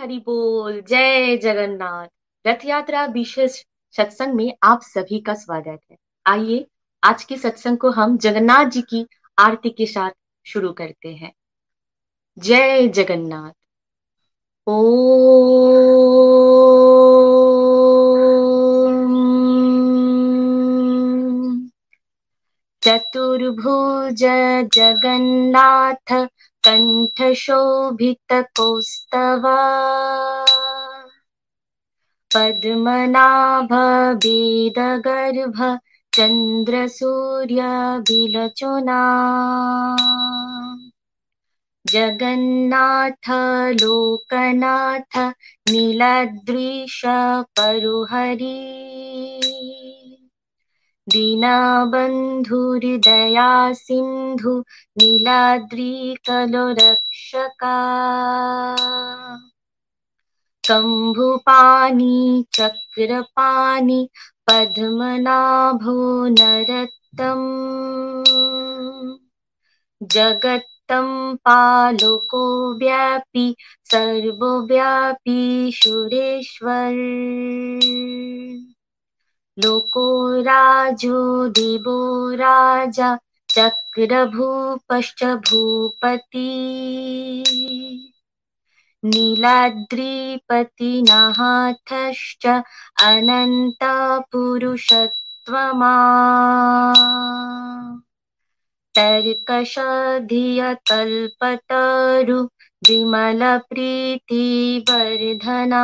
हरी बोल। जय जगन्नाथ। रथ यात्रा विशेष सत्संग में आप सभी का स्वागत है। आइए आज के सत्संग को हम जगन्नाथ जी की आरती के साथ शुरू करते हैं। जय जगन्नाथ। ओम चतुर्भुज जगन्नाथ कंठ शोभित कौस्तव पद्मनाभ वेदगर्भ चंद्र सूर्य बिलचुना जगन्नाथ लोकनाथ नीलाद्रीश परुहरी दीनबन्धुर्दया सिन्धु नीलाद्रिकलोरक्षका कम्भुपाणि चक्रपाणि पद्मनाभो नरत्तम् जगत्तं पालको व्यापी सर्वव्यापी सुरेश्वर लोको राजो देवो राजा चक्रभूपश्च भूपति नीलाद्रिपतिनाथश्च अनन्त पुरुषत्वमा तर्कशधियकल्पतरु विमल प्रीति वर्धना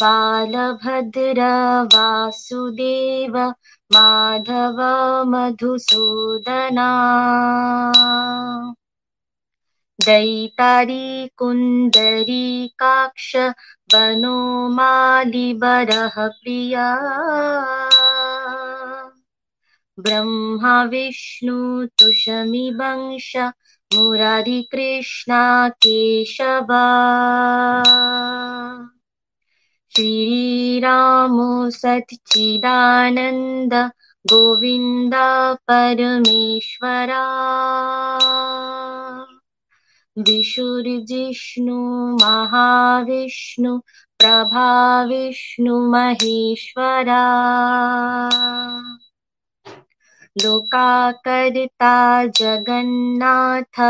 बालभद्र वासुदेव माधव मधुसूदना दैतारी कुंदरी काक्ष वनो माली बरह प्रिया ब्रह्मा विष्णु तुषमी वंश मुरारी कृष्णा केशवा श्री रामो सच्चिदानंद गोविंद परमेश्वरा विशुर्जिष्णु महाविष्णु प्रभा विष्णु महेश्वरा लोकाकर्ता जगन्नाथ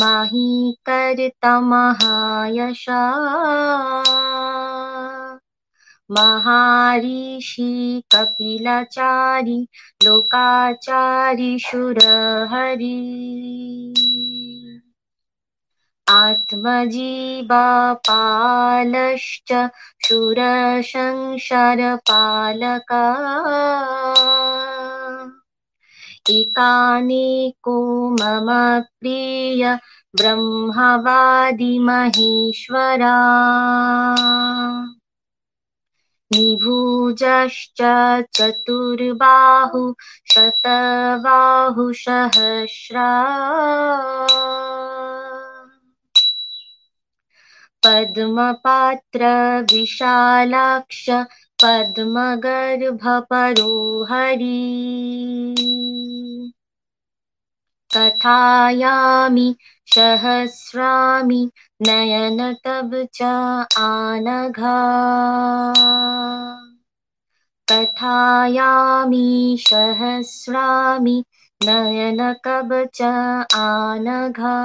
माही कर्ता महायशा महर्षि कपिलाचारी लोकाचारी सुरहरि आत्मजीवापालश्च सुरसंसारपालका एकानेको मम प्रिय ब्रह्मवादी महेश्वरा निभुजश्च चतुर्बाहु शतबाहु सहस्रा पद्मपात्र विशालाक्ष पद्मगर्भ परोहरि कथायामि सहस्रामि नयन तब च आनघा कथायामि सहस्रामि नयन कब च आनघा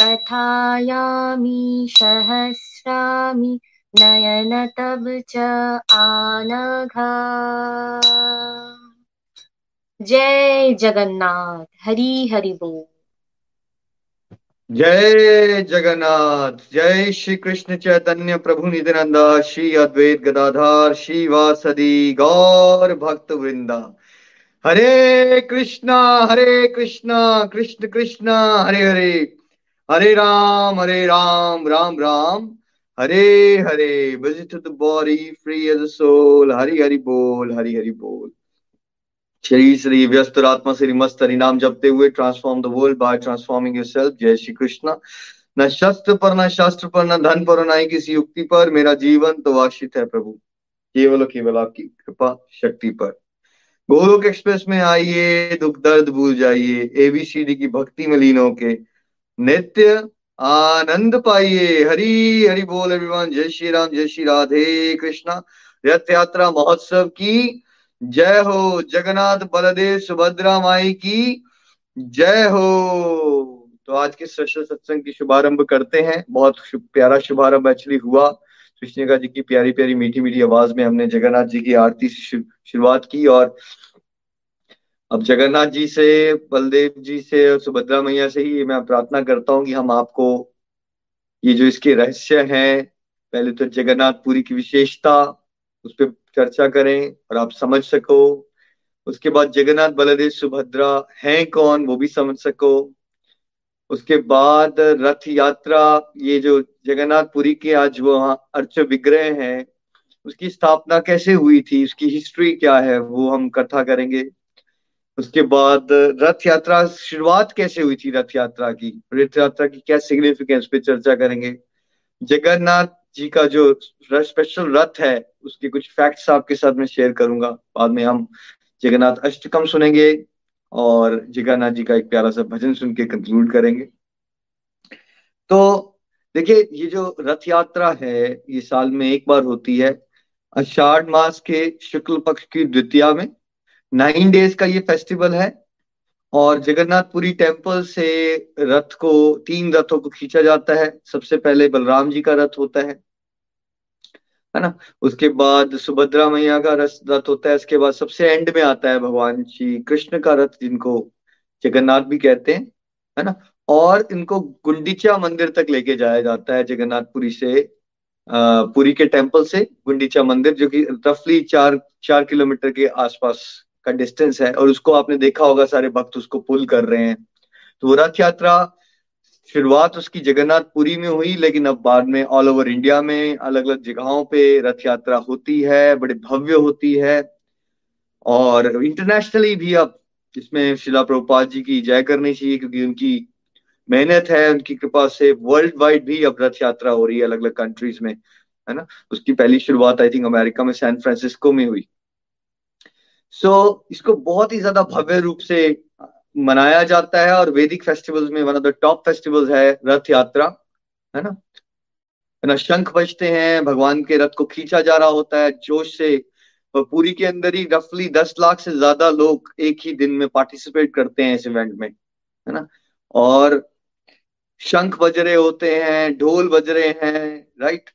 कथायामि सहस्रामि नयन तब च आनघा जय जगन्नाथ, हरि हरि बोल। जय जगन्नाथ, जय श्री कृष्ण चैतन्य प्रभु नित्यानंद, श्री अद्वैत गदाधर श्रीवासदि गौर भक्त वृंदा। Hare Krishna Krishna Krishna Hare Hare, Hare Ram Ram Ram Hare Hare. Busy to the body free as a soul, Hari Hari बोल हरि हरि बोल। श्री श्री व्यस्त आत्मा श्री मस्त हरिनाम जपते हुए transform the world by transforming yourself. जय श्री कृष्ण। न शस्त्र पर न शास्त्र पर न धन पर न ही किसी युक्ति पर, मेरा जीवन तो आश्रित है प्रभु केवल केवल आपकी कृपा शक्ति पर। गोलोक एक्सप्रेस में आइए, दुख दर्द भूल जाइए, एबीसीडी की भक्ति में लीन होके नित्य आनंद पाइए। हरि हरि बोल एवरीवन। जय श्री राम, जय श्री राधे कृष्णा। रथ यात्रा महोत्सव की जय हो, जगन्नाथ बलदेव सुभद्रा माई की जय हो। तो आज के स्पेशल सत्संग की शुभारंभ करते हैं। बहुत प्यारा शुभारंभ एक्चुअली हुआ। कृष्णिका जी की प्यारी प्यारी मीठी मीठी आवाज में हमने जगन्नाथ जी की आरती से शुरुआत की और अब जगन्नाथ जी से, बलदेव जी से और सुभद्रा मैया से ही मैं प्रार्थना करता हूँ कि हम आपको ये जो इसके रहस्य हैं, पहले तो जगन्नाथ पुरी की विशेषता उस पर चर्चा करें और आप समझ सको, उसके बाद जगन्नाथ बलदेव सुभद्रा हैं कौन वो भी समझ सको, उसके बाद रथ यात्रा, ये जो जगन्नाथ पुरी के आज वो अर्च विग्रह हैं उसकी स्थापना कैसे हुई थी, उसकी हिस्ट्री क्या है वो हम कथा करेंगे। उसके बाद रथ यात्रा शुरुआत कैसे हुई थी, रथ यात्रा की क्या सिग्निफिकेंस पे चर्चा करेंगे। जगन्नाथ जी का जो स्पेशल रथ है उसके कुछ फैक्ट्स आपके साथ में शेयर करूंगा। बाद में हम जगन्नाथ अष्टकम सुनेंगे और जगन्नाथ जी का एक प्यारा सा भजन सुन के कंक्लूड करेंगे। तो देखिए, ये जो रथ यात्रा है ये साल में एक बार होती है, आषाढ़ मास के शुक्ल पक्ष की द्वितीया में। 9 डेज का ये फेस्टिवल है और जगन्नाथपुरी टेम्पल से रथ को, 3 रथों को खींचा जाता है। सबसे पहले बलराम जी का रथ होता है ना, उसके बाद सुभद्रा मैया का रथ होता है, इसके बाद सबसे एंड में आता है भगवान श्री कृष्ण का रथ जिनको जगन्नाथ भी कहते हैं, है ना। और इनको गुंडीचा मंदिर तक लेके जाया जाता है जगन्नाथपुरी से, पुरी के टेम्पल से गुंडीचा मंदिर, जो कि रफली 4 किलोमीटर के आसपास का डिस्टेंस है। और उसको आपने देखा होगा सारे भक्त उसको पुल कर रहे हैं। तो रथ यात्रा शुरुआत उसकी जगन्नाथपुरी में हुई, लेकिन अब बाद में ऑल ओवर इंडिया में अलग अलग जगहों पे रथ यात्रा होती है, बड़े भव्य होती है। और इंटरनेशनली भी अब इसमें शिला प्रभुपाद जी की जय करनी चाहिए क्योंकि उनकी मेहनत है, उनकी कृपा से वर्ल्ड वाइड भी अब रथ यात्रा हो रही है अलग अलग कंट्रीज में, है ना। उसकी पहली शुरुआत आई थिंक अमेरिका में सैन फ्रांसिस्को में हुई। इसको बहुत ही ज्यादा भव्य रूप से मनाया जाता है और वैदिक फेस्टिवल्स में one of the top festivals है रथ यात्रा, है ना, है ना। शंख बजते हैं, भगवान के रथ को खींचा जा रहा होता है जोश से। पूरी के अंदर ही रफली 10 लाख से ज्यादा लोग एक ही दिन में पार्टिसिपेट करते हैं इस इवेंट में, है ना। और शंख बज रहे होते हैं, ढोल बज रहे हैं, राइट,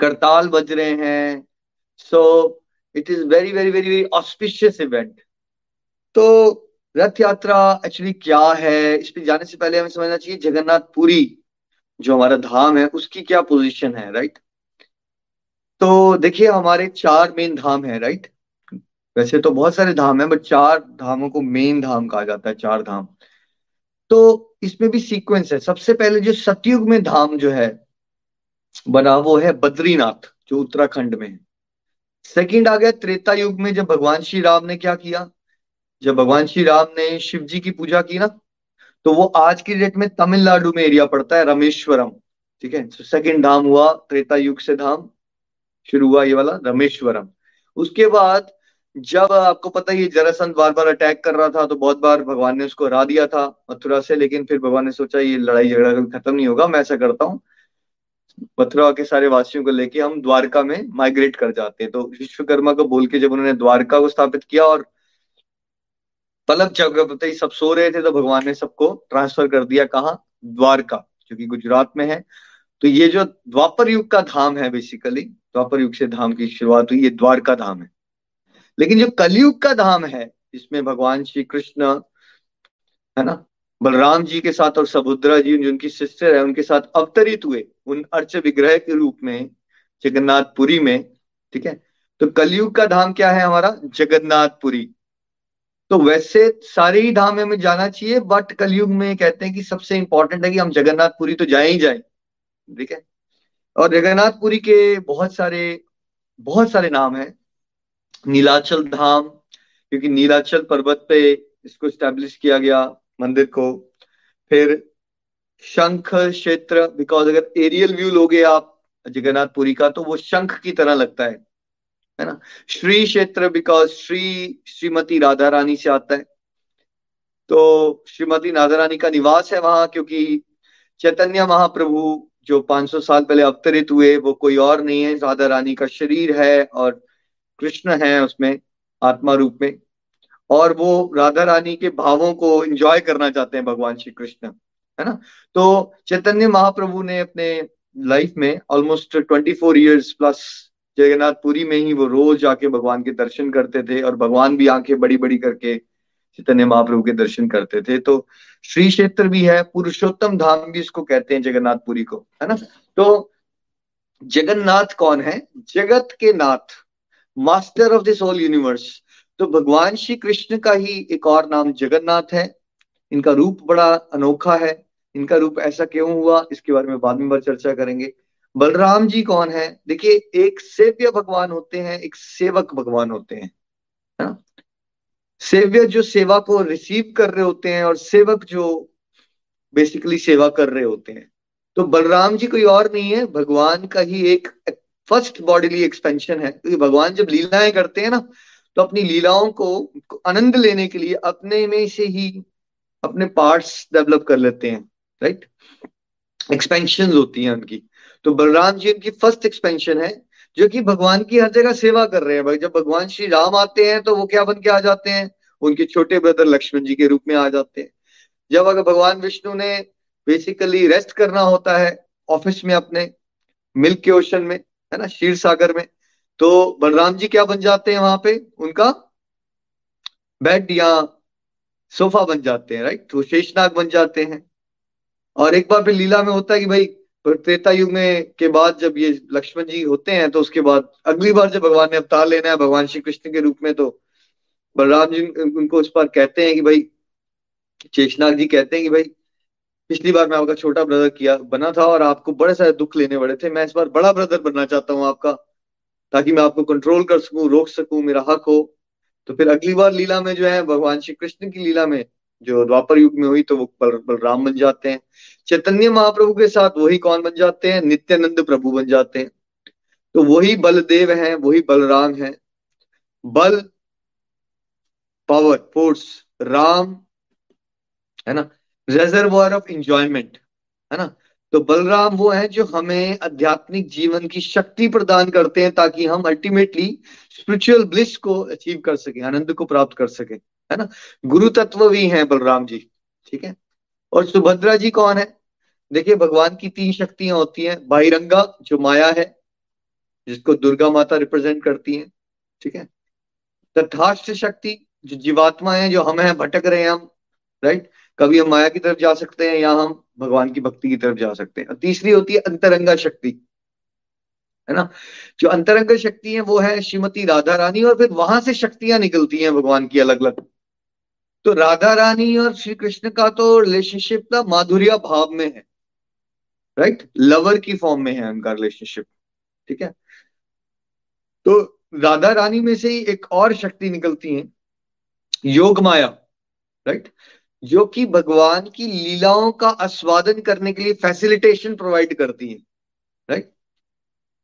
करताल बज रहे हैं। It is very very very very auspicious event। तो रथ यात्रा एक्चुअली क्या है, इस पे जाने से पहले हमें समझना चाहिए जगन्नाथ पुरी जो हमारा धाम है उसकी क्या पोजीशन है, राइट। तो देखिए, हमारे 4 मेन धाम है, राइट। वैसे तो बहुत सारे धाम हैं बट 4 धामों को मेन धाम कहा जाता है, 4 धाम। तो इसमें भी सीक्वेंस है। सबसे पहले जो सतयुग में धाम जो है बना वो है बद्रीनाथ जो उत्तराखंड में है। सेकंड आ गया त्रेता युग में, जब भगवान श्री राम ने क्या किया, जब भगवान श्री राम ने शिव जी की पूजा की ना, तो वो आज की डेट में तमिलनाडु में एरिया पड़ता है, रामेश्वरम, ठीक है। तो सेकंड धाम हुआ, त्रेता युग से धाम शुरू हुआ ये वाला रामेश्वरम। उसके बाद जब आपको पता है जरासंध बार बार अटैक कर रहा था तो बहुत बार भगवान ने उसको हरा दिया था मथुरा से, लेकिन फिर भगवान ने सोचा ये लड़ाई झगड़ा कभी खत्म नहीं होगा, मैं ऐसा करता हूँ मथुरा के सारे वासियों को लेके हम द्वारका में माइग्रेट कर जाते हैं। तो विश्वकर्मा को बोल के जब उन्होंने द्वारका को स्थापित किया और पलक जगह सब सो रहे थे तो भगवान ने सबको ट्रांसफर कर दिया, कहाँ, द्वारका, जो कि गुजरात में है। तो ये जो द्वापर युग का धाम है, बेसिकली द्वापर युग से धाम की शुरुआत हुई, ये द्वारका धाम है। लेकिन जो कलयुग का धाम है इसमें भगवान श्री कृष्ण है ना बलराम जी के साथ और सुभद्रा जी जिनकी सिस्टर है उनके साथ अवतरित हुए उन अर्च विग्रह के रूप में जगन्नाथ पुरी में। ठीक है, तो कलयुग का धाम क्या है हमारा? जगन्नाथ पुरी। तो वैसे सारे ही धाम में जाना चाहिए, बट कलयुग में कहते हैं कि सबसे इंपॉर्टेंट है कि हम जगन्नाथपुरी तो जाए ही जाए। ठीक है, और जगन्नाथपुरी के बहुत सारे नाम हैं। नीलाचल धाम, क्योंकि नीलाचल पर्वत पे इसको स्टैब्लिश किया गया मंदिर को। फिर शंख क्षेत्र, बिकॉज अगर एरियल व्यू लोगे आप जगन्नाथपुरी का तो वो शंख की तरह लगता है ना। श्री क्षेत्र, बिकॉज श्रीमती राधा रानी से आता है, तो श्रीमती राधा रानी का निवास है वहां, क्योंकि चैतन्य महाप्रभु जो 500 साल पहले अवतरित हुए वो कोई और नहीं है, राधा रानी का शरीर है और कृष्ण है उसमें आत्मा रूप में, और वो राधा रानी के भावों को एंजॉय करना चाहते हैं भगवान श्री कृष्ण, है ना। तो चैतन्य महाप्रभु ने अपने लाइफ में ऑलमोस्ट 24 इयर्स प्लस जगन्नाथपुरी में ही वो रोज आके भगवान के दर्शन करते थे, और भगवान भी आंखें बड़ी बड़ी करके चैतन्य महाप्रभु के दर्शन करते थे। तो श्री क्षेत्र भी है, पुरुषोत्तम धाम भी इसको कहते हैं जगन्नाथपुरी को, है ना। तो जगन्नाथ कौन है? जगत के नाथ, master of this whole universe. तो भगवान श्री कृष्ण का ही एक और नाम जगन्नाथ है। इनका रूप बड़ा अनोखा है। इनका रूप ऐसा क्यों हुआ, इसके बारे में बाद में चर्चा करेंगे। बलराम जी कौन है? देखिए, एक सेव्य भगवान होते हैं, एक सेवक भगवान होते हैं, है ना। सेव्य जो सेवा को रिसीव कर रहे होते हैं और सेवक जो बेसिकली सेवा कर रहे होते हैं। तो बलराम जी कोई और नहीं है, भगवान का ही एक फर्स्ट बॉडीली एक्सपेंशन है, क्योंकि भगवान जब लीलाएं करते हैं ना तो अपनी लीलाओं को आनंद लेने के लिए अपने में से ही अपने पार्ट्स डेवलप कर लेते हैं, राइट। एक्सपेंशन होती हैं उनकी। तो बलराम जी उनकी फर्स्ट एक्सपेंशन है, जो कि भगवान की हर जगह सेवा कर रहे हैं। भाई जब भगवान श्री राम आते हैं तो वो क्या बन के आ जाते हैं? उनके छोटे ब्रदर लक्ष्मण जी के रूप में आ जाते हैं। जब अगर भगवान विष्णु ने बेसिकली रेस्ट करना होता है ऑफिस में अपने मिल्क के ओशन में, है ना, क्षीर सागर में, तो बलराम जी क्या बन जाते हैं वहां पे? उनका बेड या सोफा बन जाते हैं, राइट। तो शेषनाग बन जाते हैं। और एक बार फिर लीला में होता है कि भाई त्रेता युग में के बाद जब ये लक्ष्मण जी होते हैं तो उसके बाद अगली बार जब भगवान ने अवतार लेना है भगवान श्री कृष्ण के रूप में, तो बलराम जी उनको उस पर कहते हैं कि भाई, शेषनाग जी कहते हैं कि भाई पिछली बार मैं आपका छोटा ब्रदर बना था और आपको बड़े सारे दुख लेने पड़े थे, मैं इस बार बड़ा ब्रदर बनना चाहता हूँ आपका, ताकि मैं आपको कंट्रोल कर सकूं, रोक सकूं, मेरा हक हो। तो फिर अगली बार लीला में जो है भगवान श्री कृष्ण की लीला में जो द्वापर युग में हुई, तो वो बलराम बन जाते हैं। चैतन्य महाप्रभु के साथ वही कौन बन जाते हैं? नित्यानंद प्रभु बन जाते हैं। तो वही बलदेव हैं, वही बलराम हैं। बल पावर फोर्स, राम है ना रिजर्वोयर ऑफ एंजॉयमेंट, है ना। तो बलराम वो हैं जो हमें आध्यात्मिक जीवन की शक्ति प्रदान करते हैं ताकि हम अल्टीमेटली स्पिरिचुअल ब्लिस को अचीव कर सके, आनंद को प्राप्त कर सके, है ना। गुरु तत्व भी हैं बलराम जी, ठीक है। और सुभद्रा जी कौन है? देखिए, भगवान की 3 शक्तियां होती हैं। बाहिरंगा जो माया है, जिसको दुर्गा माता रिप्रेजेंट करती हैं, ठीक है। तथाष्ट शक्ति जो जीवात्मा है, जो हम हैं, भटक रहे हैं हम, राइट। कभी हम माया की तरफ जा सकते हैं या हम भगवान की भक्ति की तरफ जा सकते हैं। और तीसरी होती है अंतरंगा शक्ति, है ना। जो अंतरंगा शक्ति है वो है श्रीमती राधा रानी, और फिर वहां से शक्तियां निकलती हैं भगवान की अलग अलग। तो राधा रानी और श्री कृष्ण का तो रिलेशनशिप ना माधुर्य भाव में है, राइट। लवर की फॉर्म में है उनका रिलेशनशिप, ठीक है। तो राधा रानी में से ही एक और शक्ति निकलती है, योग माया, राइट, जो कि भगवान की लीलाओं का आस्वादन करने के लिए फैसिलिटेशन प्रोवाइड करती है, राइट।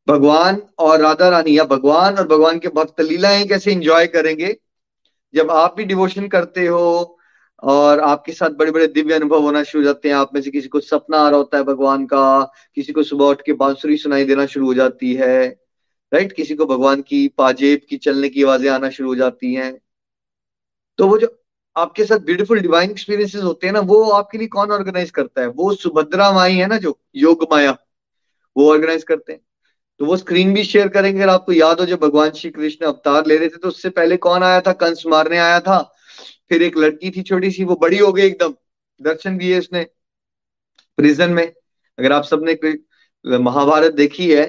भगवान और राधा रानी या भगवान और भगवान के भक्त लीलाएं कैसे एंजॉय करेंगे? जब आप भी डिवोशन करते हो और आपके साथ बड़े बड़े दिव्य अनुभव होना शुरू हो जाते हैं, आप में से किसी को सपना आ रहा होता है भगवान का, किसी को सुबह उठ के बांसुरी सुनाई देना शुरू हो जाती है, राइट, किसी को भगवान की पाजेब की चलने की आवाजें आना शुरू हो जाती हैं। तो वो जो आपके साथ ब्यूटीफुल डिवाइन एक्सपीरियंसेस होते हैं ना, वो आपके लिए कौन ऑर्गेनाइज करता है? वो सुभद्रा माई है ना, जो योग माया, वो ऑर्गेनाइज करते हैं। तो वो स्क्रीन भी शेयर करेंगे। अगर आपको याद हो, जब भगवान श्री कृष्ण अवतार ले रहे थे तो उससे पहले कौन आया था? कंस मारने आया था, फिर एक लड़की थी छोटी सी, वो बड़ी हो गई एकदम, दर्शन दिए उसने प्रिजन में। अगर आप सबने महाभारत देखी है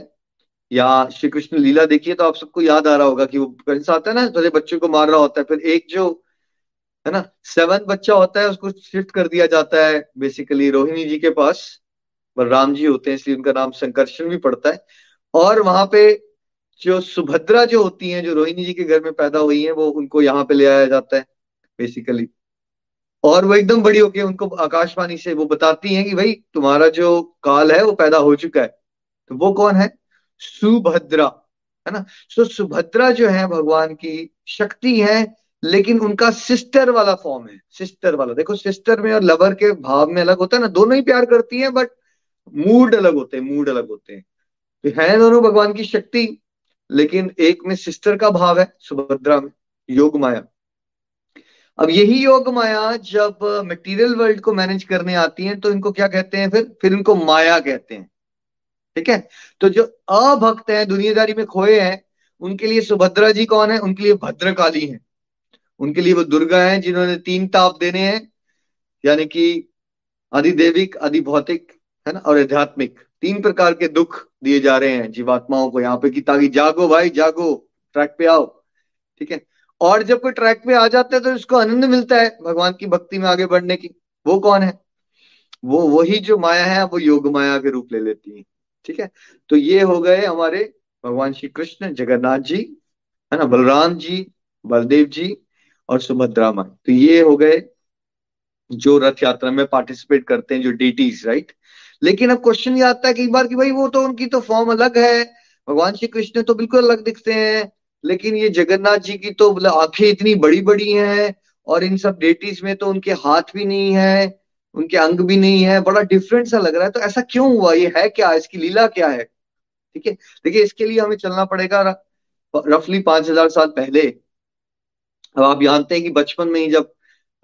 या श्री कृष्ण लीला देखी है तो आप सबको याद आ रहा होगा कि वो कंस आता है ना, थोड़े बच्चों को मार रहा होता है, फिर एक जो है ना 7th बच्चा होता है उसको शिफ्ट कर दिया जाता है बेसिकली रोहिणी जी के पास, बलराम जी होते हैं इसलिए उनका नाम संकर्षण भी पड़ता है। और वहां पे जो सुभद्रा जो होती हैं, जो रोहिणी जी के घर में पैदा हुई है, वो उनको यहाँ पे ले आया जाता है बेसिकली। और वो एकदम बड़ी होके उनको आकाशवाणी से वो बताती हैं कि भाई तुम्हारा जो काल है वो पैदा हो चुका है। तो वो कौन है? सुभद्रा, है ना। तो सुभद्रा जो है भगवान की शक्ति है, लेकिन उनका सिस्टर वाला फॉर्म है, सिस्टर वाला। देखो सिस्टर में और लवर के भाव में अलग होता है ना, दोनों ही प्यार करती हैं बट मूड अलग होते हैं, मूड अलग होते हैं। तो है दोनों भगवान की शक्ति, लेकिन एक में सिस्टर का भाव है सुभद्रा में, योग माया। अब यही योग माया जब मटेरियल वर्ल्ड को मैनेज करने आती है तो इनको क्या कहते हैं? फिर इनको माया कहते हैं, ठीक है। तो जो अभक्त हैं, दुनियादारी में खोए हैं, उनके लिए सुभद्रा जी कौन है? उनके लिए भद्रकाली हैं, उनके लिए वो दुर्गा हैं जिन्होंने 3 ताप देने हैं, यानी कि अधिदेविक, अधिभौतिक, है ना, और आध्यात्मिक। 3 प्रकार के दुख दिए जा रहे हैं जीवात्माओं को यहाँ पे कि ताकि जागो भाई, जागो, ट्रैक पे आओ, ठीक है। और जब कोई ट्रैक पे आ जाता है तो इसको आनंद मिलता है भगवान की भक्ति में आगे बढ़ने की। वो कौन है? वो वही जो माया है वो योग माया के रूप ले लेती है, ठीक है। तो ये हो गए हमारे भगवान श्री कृष्ण, जगन्नाथ जी, है ना, बलराम जी, बलदेव जी और सुभद्रा माई। तो ये हो गए जो रथ यात्रा में पार्टिसिपेट करते हैं, जो डेटीज, राइट। लेकिन अब क्वेश्चन ये आता है कई बार कि भाई वो तो उनकी तो फॉर्म अलग है, भगवान श्री कृष्ण तो बिल्कुल अलग दिखते हैं, लेकिन ये जगन्नाथ जी की तो आंखें इतनी बड़ी बड़ी हैं और इन सब डेटीज में तो उनके हाथ भी नहीं है, उनके अंग भी नहीं है, बड़ा डिफरेंट सा लग रहा है। तो ऐसा क्यों हुआ? ये है क्या, इसकी लीला क्या है? ठीक है, देखिए इसके लिए हमें चलना पड़ेगा रफली 5000 साल पहले। अब आप जानते हैं कि बचपन में ही जब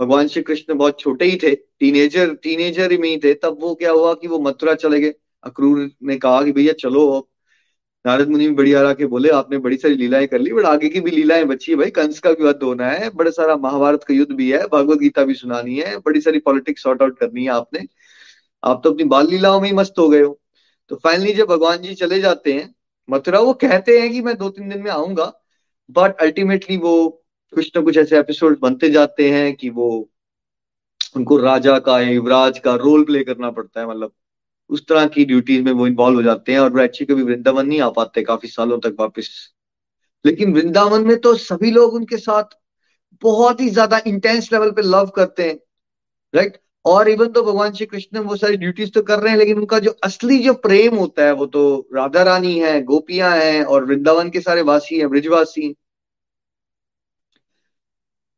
भगवान श्री कृष्ण बहुत छोटे ही थे, टीनेजर में ही थे, तब वो क्या हुआ कि वो मथुरा चले गए। अक्रूर ने कहा कि भैया चलो, नारद मुनि भी बड़ी आरा के बोले आपने बड़ी सारी लीलाएं कर ली, बट आगे की भी लीलाएं बची है भाई, कंस का भी वध होना है, बड़ा सारा महाभारत का युद्ध भी है, भगवत गीता भी सुनानी है, बड़ी सारी पॉलिटिक्स सॉर्ट आउट करनी है आपने, आप तो अपनी बाल लीलाओं में ही मस्त हो गए हो। तो फाइनली जब भगवान जी चले जाते हैं मथुरा, वो कहते हैं कि मैं 2-3 दिन में आऊंगा, बट अल्टीमेटली वो कुछ ना कुछ ऐसे एपिसोड बनते जाते हैं कि वो उनको राजा का, युवराज का रोल प्ले करना पड़ता है, मतलब उस तरह की ड्यूटीज में वो इन्वॉल्व हो जाते हैं और वो अच्छी कभी वृंदावन नहीं आ पाते काफी सालों तक वापस। लेकिन वृंदावन में तो सभी लोग उनके साथ बहुत ही ज्यादा इंटेंस लेवल पे लव करते हैं, राइट। और इवन तो भगवान श्री कृष्ण वो सारी ड्यूटीज तो कर रहे हैं, लेकिन उनका जो असली जो प्रेम होता है वो तो राधा रानी है, गोपियां हैं और वृंदावन के सारे वासी हैं, ब्रिजवासी।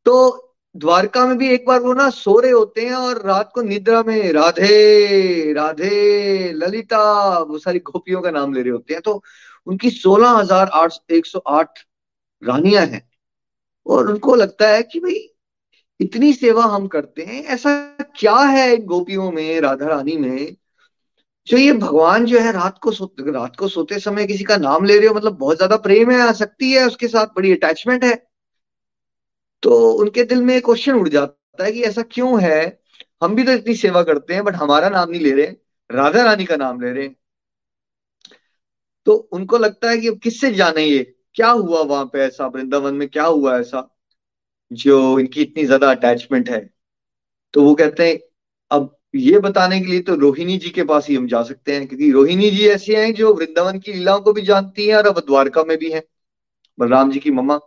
तो द्वारका में भी एक बार वो ना सो रहे होते हैं और रात को निद्रा में राधे राधे ललिता वो सारी गोपियों का नाम ले रहे होते हैं। तो उनकी 16,108 रानियां हैं और उनको लगता है कि भाई इतनी सेवा हम करते हैं, ऐसा क्या है इन गोपियों में, राधा रानी में, जो ये भगवान जो है रात को सोते समय किसी का नाम ले रहे हो, मतलब बहुत ज्यादा प्रेम है, आसक्ति है उसके साथ, बड़ी अटैचमेंट है। तो उनके दिल में क्वेश्चन उठ जाता है कि ऐसा क्यों है, हम भी तो इतनी सेवा करते हैं बट हमारा नाम नहीं ले रहे, राधा रानी का नाम ले रहे हैं। तो उनको लगता है कि अब किससे जाने ये क्या हुआ वहां पे, ऐसा वृंदावन में क्या हुआ ऐसा जो इनकी इतनी ज्यादा अटैचमेंट है। तो वो कहते हैं अब ये बताने के लिए तो रोहिणी जी के पास ही हम जा सकते हैं, क्योंकि रोहिणी जी ऐसी हैं जो वृंदावन की लीलाओं को भी जानती हैं और अब द्वारका में भी है, बलराम जी की मम्मा,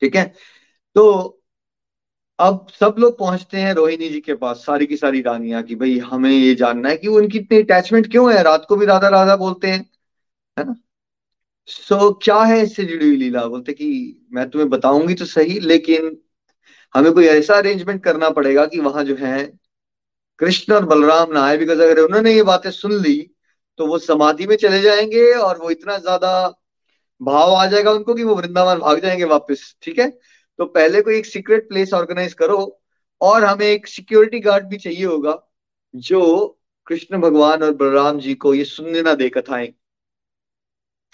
ठीक है। तो अब सब लोग पहुंचते हैं रोहिणी जी के पास, सारी की सारी रानियां, कि भाई हमें ये जानना है कि वो उनकी इतनी अटैचमेंट क्यों है, रात को भी राधा राधा बोलते हैं, है ना। सो क्या है इससे जुड़ी हुई लीला? बोलते कि मैं तुम्हें बताऊंगी तो सही, लेकिन हमें कोई ऐसा अरेंजमेंट करना पड़ेगा कि वहां जो है कृष्ण और बलराम ना आए, बिकॉज अगर उन्होंने ये बातें सुन ली तो वो समाधि में चले जाएंगे और वो इतना ज्यादा भाव आ जाएगा उनको कि वो वृंदावन भाग जाएंगे वापस, ठीक है। तो पहले कोई एक सीक्रेट प्लेस ऑर्गेनाइज करो और हमें एक सिक्योरिटी गार्ड भी चाहिए होगा जो कृष्ण भगवान और बलराम जी को ये सुनने ना दे कथाएं,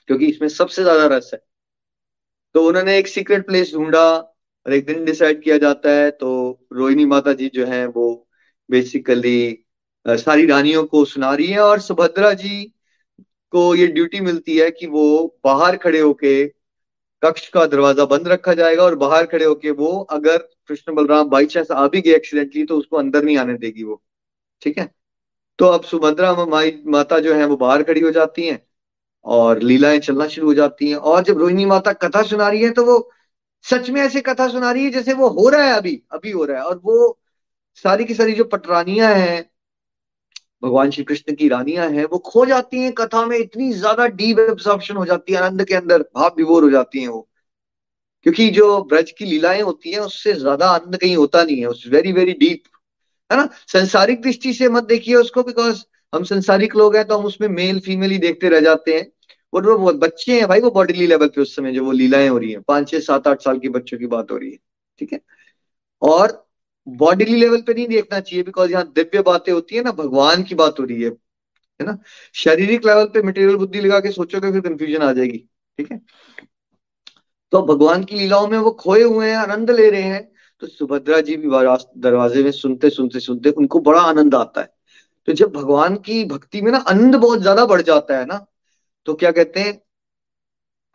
क्योंकि इसमें सबसे ज्यादा रस है। तो उन्होंने एक सीक्रेट प्लेस ढूंढा, और एक दिन डिसाइड किया जाता है। तो रोहिणी माता जी जो है वो बेसिकली सारी रानियों को सुना रही है और सुभद्रा जी को ये ड्यूटी मिलती है कि वो बाहर खड़े होके कक्ष का दरवाजा बंद रखा जाएगा और बाहर खड़े होके वो अगर कृष्ण बलराम बाई चांस आ भी गए एक्सीडेंटली तो उसको अंदर नहीं आने देगी वो, ठीक है। तो अब सुभद्रा माता जो है वो बाहर खड़ी हो जाती हैं और लीलाएं चलना शुरू हो जाती हैं। और जब रोहिणी माता कथा सुना रही है तो वो सच में ऐसे कथा सुना रही है जैसे वो हो रहा है, अभी अभी हो रहा है। और वो सारी की सारी जो पटरानियां हैं, भगवान श्री कृष्ण की रानियां हैं, वो खो जाती हैं कथा में, इतनी ज्यादा डीप एब्जॉर्प्शन हो जाती है, आनंद के अंदर भाव विभोर हो जाती हैं वो, क्योंकि जो ब्रज की लीलाएं होती हैं उससे ज्यादा आनंद कहीं होता नहीं है। उस वेरी वेरी डीप, है ना। संसारिक दृष्टि से मत देखिए उसको, बिकॉज हम संसारिक लोग हैं तो हम उसमें मेल फीमेल ही देखते रह जाते हैं। और वो बच्चे हैं भाई, वो बॉडीली लेवल पे उस समय जो वो लीलाएं हो रही है, 5, 6, 7, 8 साल के बच्चों की बात हो रही है, ठीक है। और बॉडीली लेवल पे नहीं देखना चाहिए बिकॉज यहाँ दिव्य बातें होती है ना, भगवान की बात हो रही है ना। शारीरिक लेवल पे मटेरियल बुद्धि लगा के सोचोगे फिर कंफ्यूजन आ जाएगी, ठीक है। तो भगवान की लीलाओं में वो खोए हुए हैं, आनंद ले रहे हैं। तो सुभद्रा जी भी दरवाजे में सुनते सुनते सुनते उनको बड़ा आनंद आता है। तो जब भगवान की भक्ति में ना आनंद बहुत ज्यादा बढ़ जाता है ना, तो क्या कहते हैं,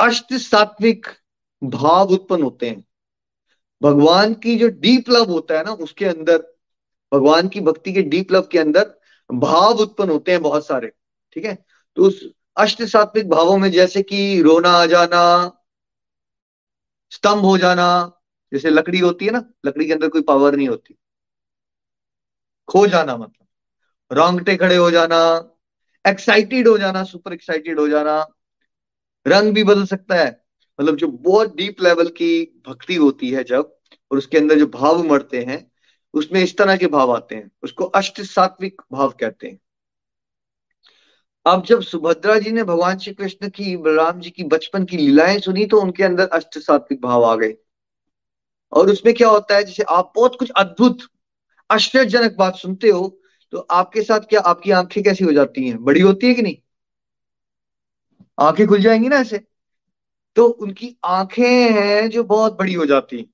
अष्ट सात्विक भाव उत्पन्न होते हैं। भगवान की जो डीप लव होता है ना, उसके अंदर भगवान की भक्ति के डीप लव के अंदर भाव उत्पन्न होते हैं बहुत सारे, ठीक है। तो उस अष्ट सात्विक भावों में जैसे कि रोना आ जाना, स्तंभ हो जाना, जैसे लकड़ी होती है ना, लकड़ी के अंदर कोई पावर नहीं होती, खो जाना मतलब, रोंगटे खड़े हो जाना, एक्साइटेड हो जाना, सुपर एक्साइटेड हो जाना, रंग भी बदल सकता है, मतलब जो बहुत डीप लेवल की भक्ति होती है जब, और उसके अंदर जो भाव उमड़ते हैं, उसमें इस तरह के भाव आते हैं, उसको अष्ट सात्विक भाव कहते हैं। अब जब सुभद्रा जी ने भगवान श्री कृष्ण की, बलराम जी की बचपन की लीलाएं सुनी तो उनके अंदर अष्ट सात्विक भाव आ गए। और उसमें क्या होता है, जैसे आप बहुत कुछ अद्भुत आश्चर्यजनक बात सुनते हो तो आपके साथ क्या, आपकी आंखें कैसी हो जाती हैं, बड़ी होती है कि नहीं, आंखें खुल जाएंगी ना ऐसे। तो उनकी आंखें हैं जो बहुत बड़ी हो जाती है,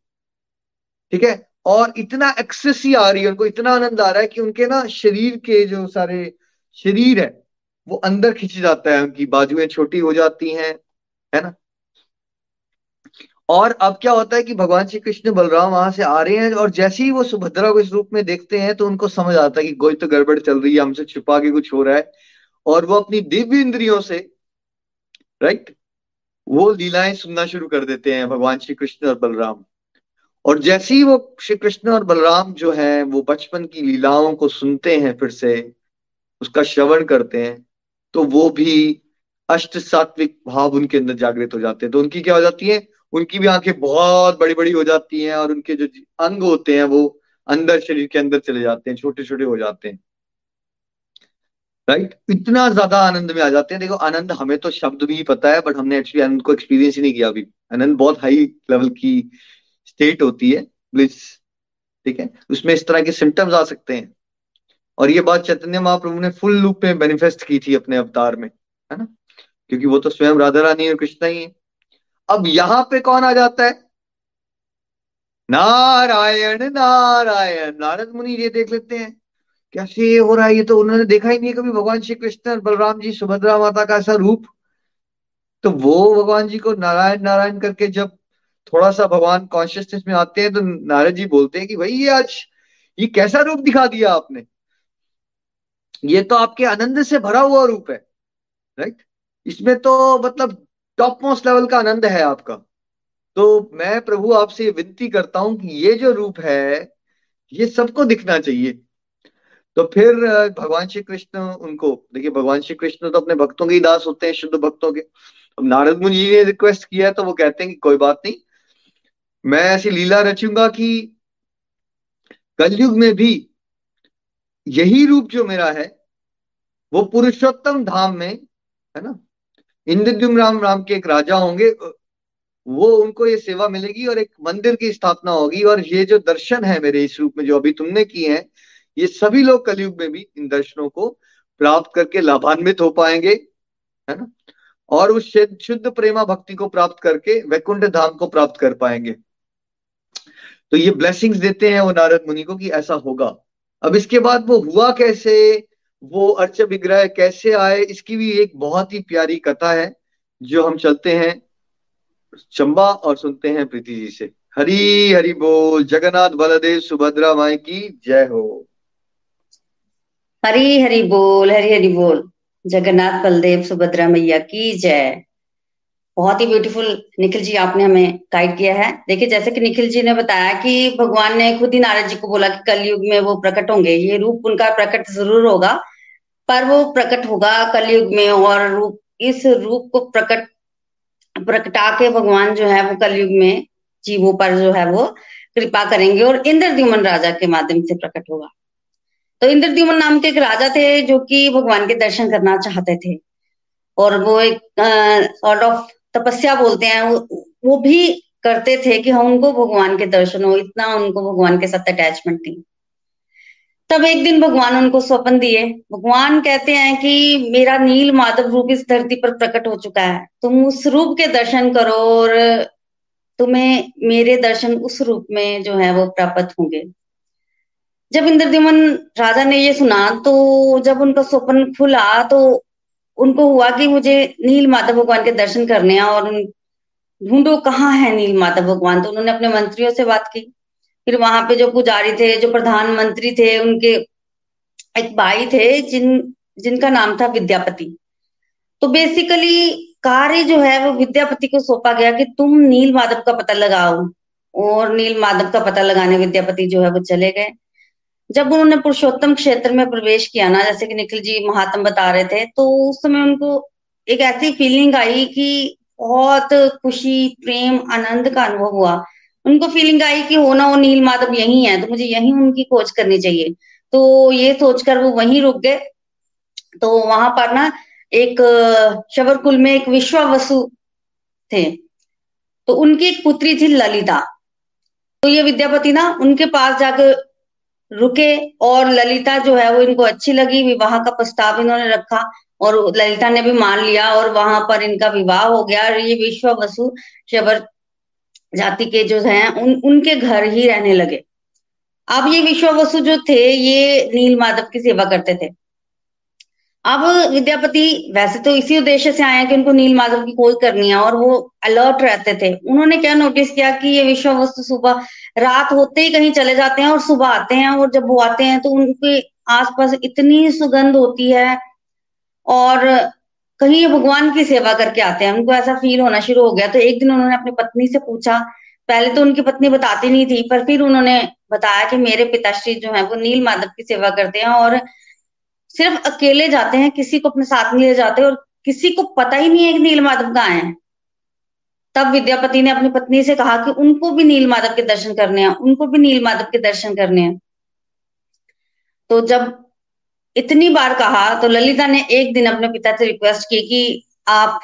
ठीक है। और इतना एक्सेस ही आ रही है उनको, इतना आनंद आ रहा है कि उनके ना शरीर के जो सारे शरीर है वो अंदर खिंच जाता है, उनकी बाजुएं छोटी हो जाती हैं, है ना। और अब क्या होता है कि भगवान श्री कृष्ण बलराम वहां से आ रहे हैं और जैसे ही वो सुभद्रा को इस रूप में देखते हैं तो उनको समझ आता है कि कोई तो गड़बड़ चल रही है, हमसे छुपा के कुछ हो रहा है। और वो अपनी दिव्य इंद्रियों से, राइट, वो लीलाएं सुनना शुरू कर देते हैं भगवान श्री कृष्ण और बलराम। और जैसे ही वो श्री कृष्ण और बलराम जो है वो बचपन की लीलाओं को सुनते हैं, फिर से उसका श्रवण करते हैं, तो वो भी अष्ट सात्विक भाव उनके अंदर जागृत हो जाते हैं। तो उनकी क्या हो जाती है, उनकी भी आंखें बहुत बड़ी बड़ी हो जाती हैं और उनके जो अंग होते हैं वो अंदर शरीर के अंदर चले जाते हैं, छोटे छोटे हो जाते हैं, राइट। इतना ज्यादा आनंद में आ जाते हैं। देखो आनंद हमें तो शब्द भी पता है, बट हमने एक्चुअली आनंद को एक्सपीरियंस ही नहीं किया अभी। आनंद बहुत हाई लेवल की स्टेट होती है, ब्लिस, ठीक है। उसमें इस तरह के सिम्टम्स आ सकते हैं। और ये बात चैतन्य महाप्रभु ने फुल लूप में मैनिफेस्ट की थी अपने अवतार में, है ना, क्योंकि वो तो स्वयं राधा रानी और कृष्ण ही है। अब यहाँ पे कौन आ जाता है, नारायण नारायण, नारद मुनि ये देख लेते हैं कैसे ये हो रहा है। ये तो उन्होंने देखा ही नहीं कभी भगवान श्री कृष्ण और बलराम जी, सुभद्रा माता का ऐसा रूप। तो वो भगवान जी को नारायण नारायण करके जब थोड़ा सा भगवान कॉन्शियसनेस में आते हैं तो नारद जी बोलते हैं कि भाई ये आज ये कैसा रूप दिखा दिया आपने, ये तो आपके आनंद से भरा हुआ रूप है, राइट। इसमें तो मतलब टॉप मोस्ट लेवल का आनंद है आपका। तो मैं प्रभु आपसे विनती करता हूं कि ये जो रूप है ये सबको दिखना चाहिए। तो फिर भगवान श्री कृष्ण उनको, देखिए भगवान श्री कृष्ण तो अपने भक्तों के ही दास होते हैं, शुद्ध भक्तों के। अब नारद मुनि ने रिक्वेस्ट किया है तो वो कहते हैं कि कोई बात नहीं, मैं ऐसी लीला रचूंगा कि कलयुग में भी यही रूप जो मेरा है वो पुरुषोत्तम धाम में, है ना, इंद्रद्युम्न नाम के एक राजा होंगे, वो उनको ये सेवा मिलेगी और एक मंदिर की स्थापना होगी। और ये जो दर्शन है मेरे इस रूप में जो अभी तुमने किए हैं, ये सभी लोग कलयुग में भी इन दर्शनों को प्राप्त करके लाभान्वित हो पाएंगे, है ना, और उस शुद्ध प्रेमा भक्ति को प्राप्त करके वैकुंठ धाम को प्राप्त कर पाएंगे। तो ये ब्लेसिंग्स देते हैं वो नारद मुनि को कि ऐसा होगा। अब इसके बाद वो हुआ कैसे, वो अर्च विग्रह कैसे आए, इसकी भी एक बहुत ही प्यारी कथा है जो हम चलते हैं चंबा और सुनते हैं प्रीति जी से। हरी हरि बोल, जगन्नाथ बलदेव सुभद्रा माई की जय हो। हरी हरि बोल, हरी हरि बोल, जगन्नाथ बलदेव सुभद्रा मैया की जय। बहुत ही ब्यूटीफुल निखिल जी आपने हमें गाइड किया है। देखिए जैसे कि निखिल जी ने बताया कि भगवान ने खुद ही नारद जी को बोला कि कलयुग में वो प्रकट होंगे, ये रूप उनका प्रकट जरूर होगा पर वो प्रकट होगा कलयुग में, और रूप इस रूप को प्रकटा के भगवान जो है वो कलयुग में जीवों पर जो है वो कृपा करेंगे और इंद्रद्युम्न राजा के माध्यम से प्रकट होगा। तो इंद्रद्युम्न नाम के एक राजा थे जो कि भगवान के दर्शन करना चाहते थे और वो एक सॉर्ट ऑफ तपस्या बोलते हैं वो भी करते थे कि उनको भगवान के दर्शन हो, इतना उनको भगवान के साथ अटैचमेंट थी। तब एक दिन भगवान उनको स्वप्न दिए। भगवान कहते हैं कि मेरा नीलमाधव रूप इस धरती पर प्रकट हो चुका है, तुम उस रूप के दर्शन करो और तुम्हें मेरे दर्शन उस रूप में जो है वो प्राप्त होंगे। जब इंद्रद्युम्न राजा ने ये सुना तो जब उनका स्वप्न खुला तो उनको हुआ कि मुझे नीलमाधव भगवान के दर्शन करने हैं और ढूंढो कहाँ है नीलमाधव भगवान। तो उन्होंने अपने मंत्रियों से बात की, फिर वहां पे जो पुजारी थे, जो प्रधानमंत्री थे, उनके एक भाई थे जिनका नाम था विद्यापति। तो बेसिकली कार्य जो है वो विद्यापति को सौंपा गया कि तुम नीलमाधव का पता लगाओ, और नीलमाधव का पता लगाने विद्यापति जो है वो चले गए। जब उन्होंने पुरुषोत्तम क्षेत्र में प्रवेश किया ना, जैसे कि निखिल जी महात्म बता रहे थे, तो उस समय उनको एक ऐसी फीलिंग आई कि बहुत खुशी, प्रेम, आनंद का अनुभव हुआ। उनको फीलिंग आई कि हो ना हो नील माधव यही है, तो मुझे यही उनकी खोज करनी चाहिए। तो ये सोचकर वो वहीं रुक गए। तो वहां पर ना एक शबर कुल में एक विश्वावसु थे, तो उनकी एक पुत्री थी ललिता। तो ये विद्यापति ना उनके पास जाकर रुके और ललिता जो है वो इनको अच्छी लगी, विवाह का प्रस्ताव इन्होंने रखा और ललिता ने भी मान लिया और वहां पर इनका विवाह हो गया। और ये विश्वावसु शबर जाति के जो हैं उनके घर ही रहने लगे। अब ये विश्वावसु जो थे ये नीलमाधव की सेवा करते थे। अब विद्यापति वैसे तो इसी उद्देश्य से आए हैं कि उनको नीलमाधव की खोज करनी है और वो अलर्ट रहते थे। उन्होंने क्या नोटिस किया कि ये विश्वावसु सुबह रात होते ही कहीं चले जाते हैं और सुबह आते हैं, और जब वो आते हैं तो उनके आसपास इतनी सुगंध होती है और कहीं ये भगवान की सेवा करके आते हैं, उनको ऐसा फील होना शुरू हो गया। तो एक दिन उन्होंने अपनी पत्नी से पूछा, पहले तो उनकी पत्नी बताती नहीं थी, पर फिर उन्होंने बताया कि मेरे पिताश्री जो है वो नीलमाधव की सेवा करते हैं और सिर्फ अकेले जाते हैं, किसी को अपने साथ नहीं ले जाते और किसी को पता ही नहीं है कि नीलमाधव कहाँ है। तब विद्यापति ने अपनी पत्नी से कहा कि उनको भी नीलमाधव के दर्शन करने हैं, उनको भी नीलमाधव के दर्शन करने हैं। तो जब इतनी बार कहा तो ललिता ने एक दिन अपने पिता से रिक्वेस्ट की कि आप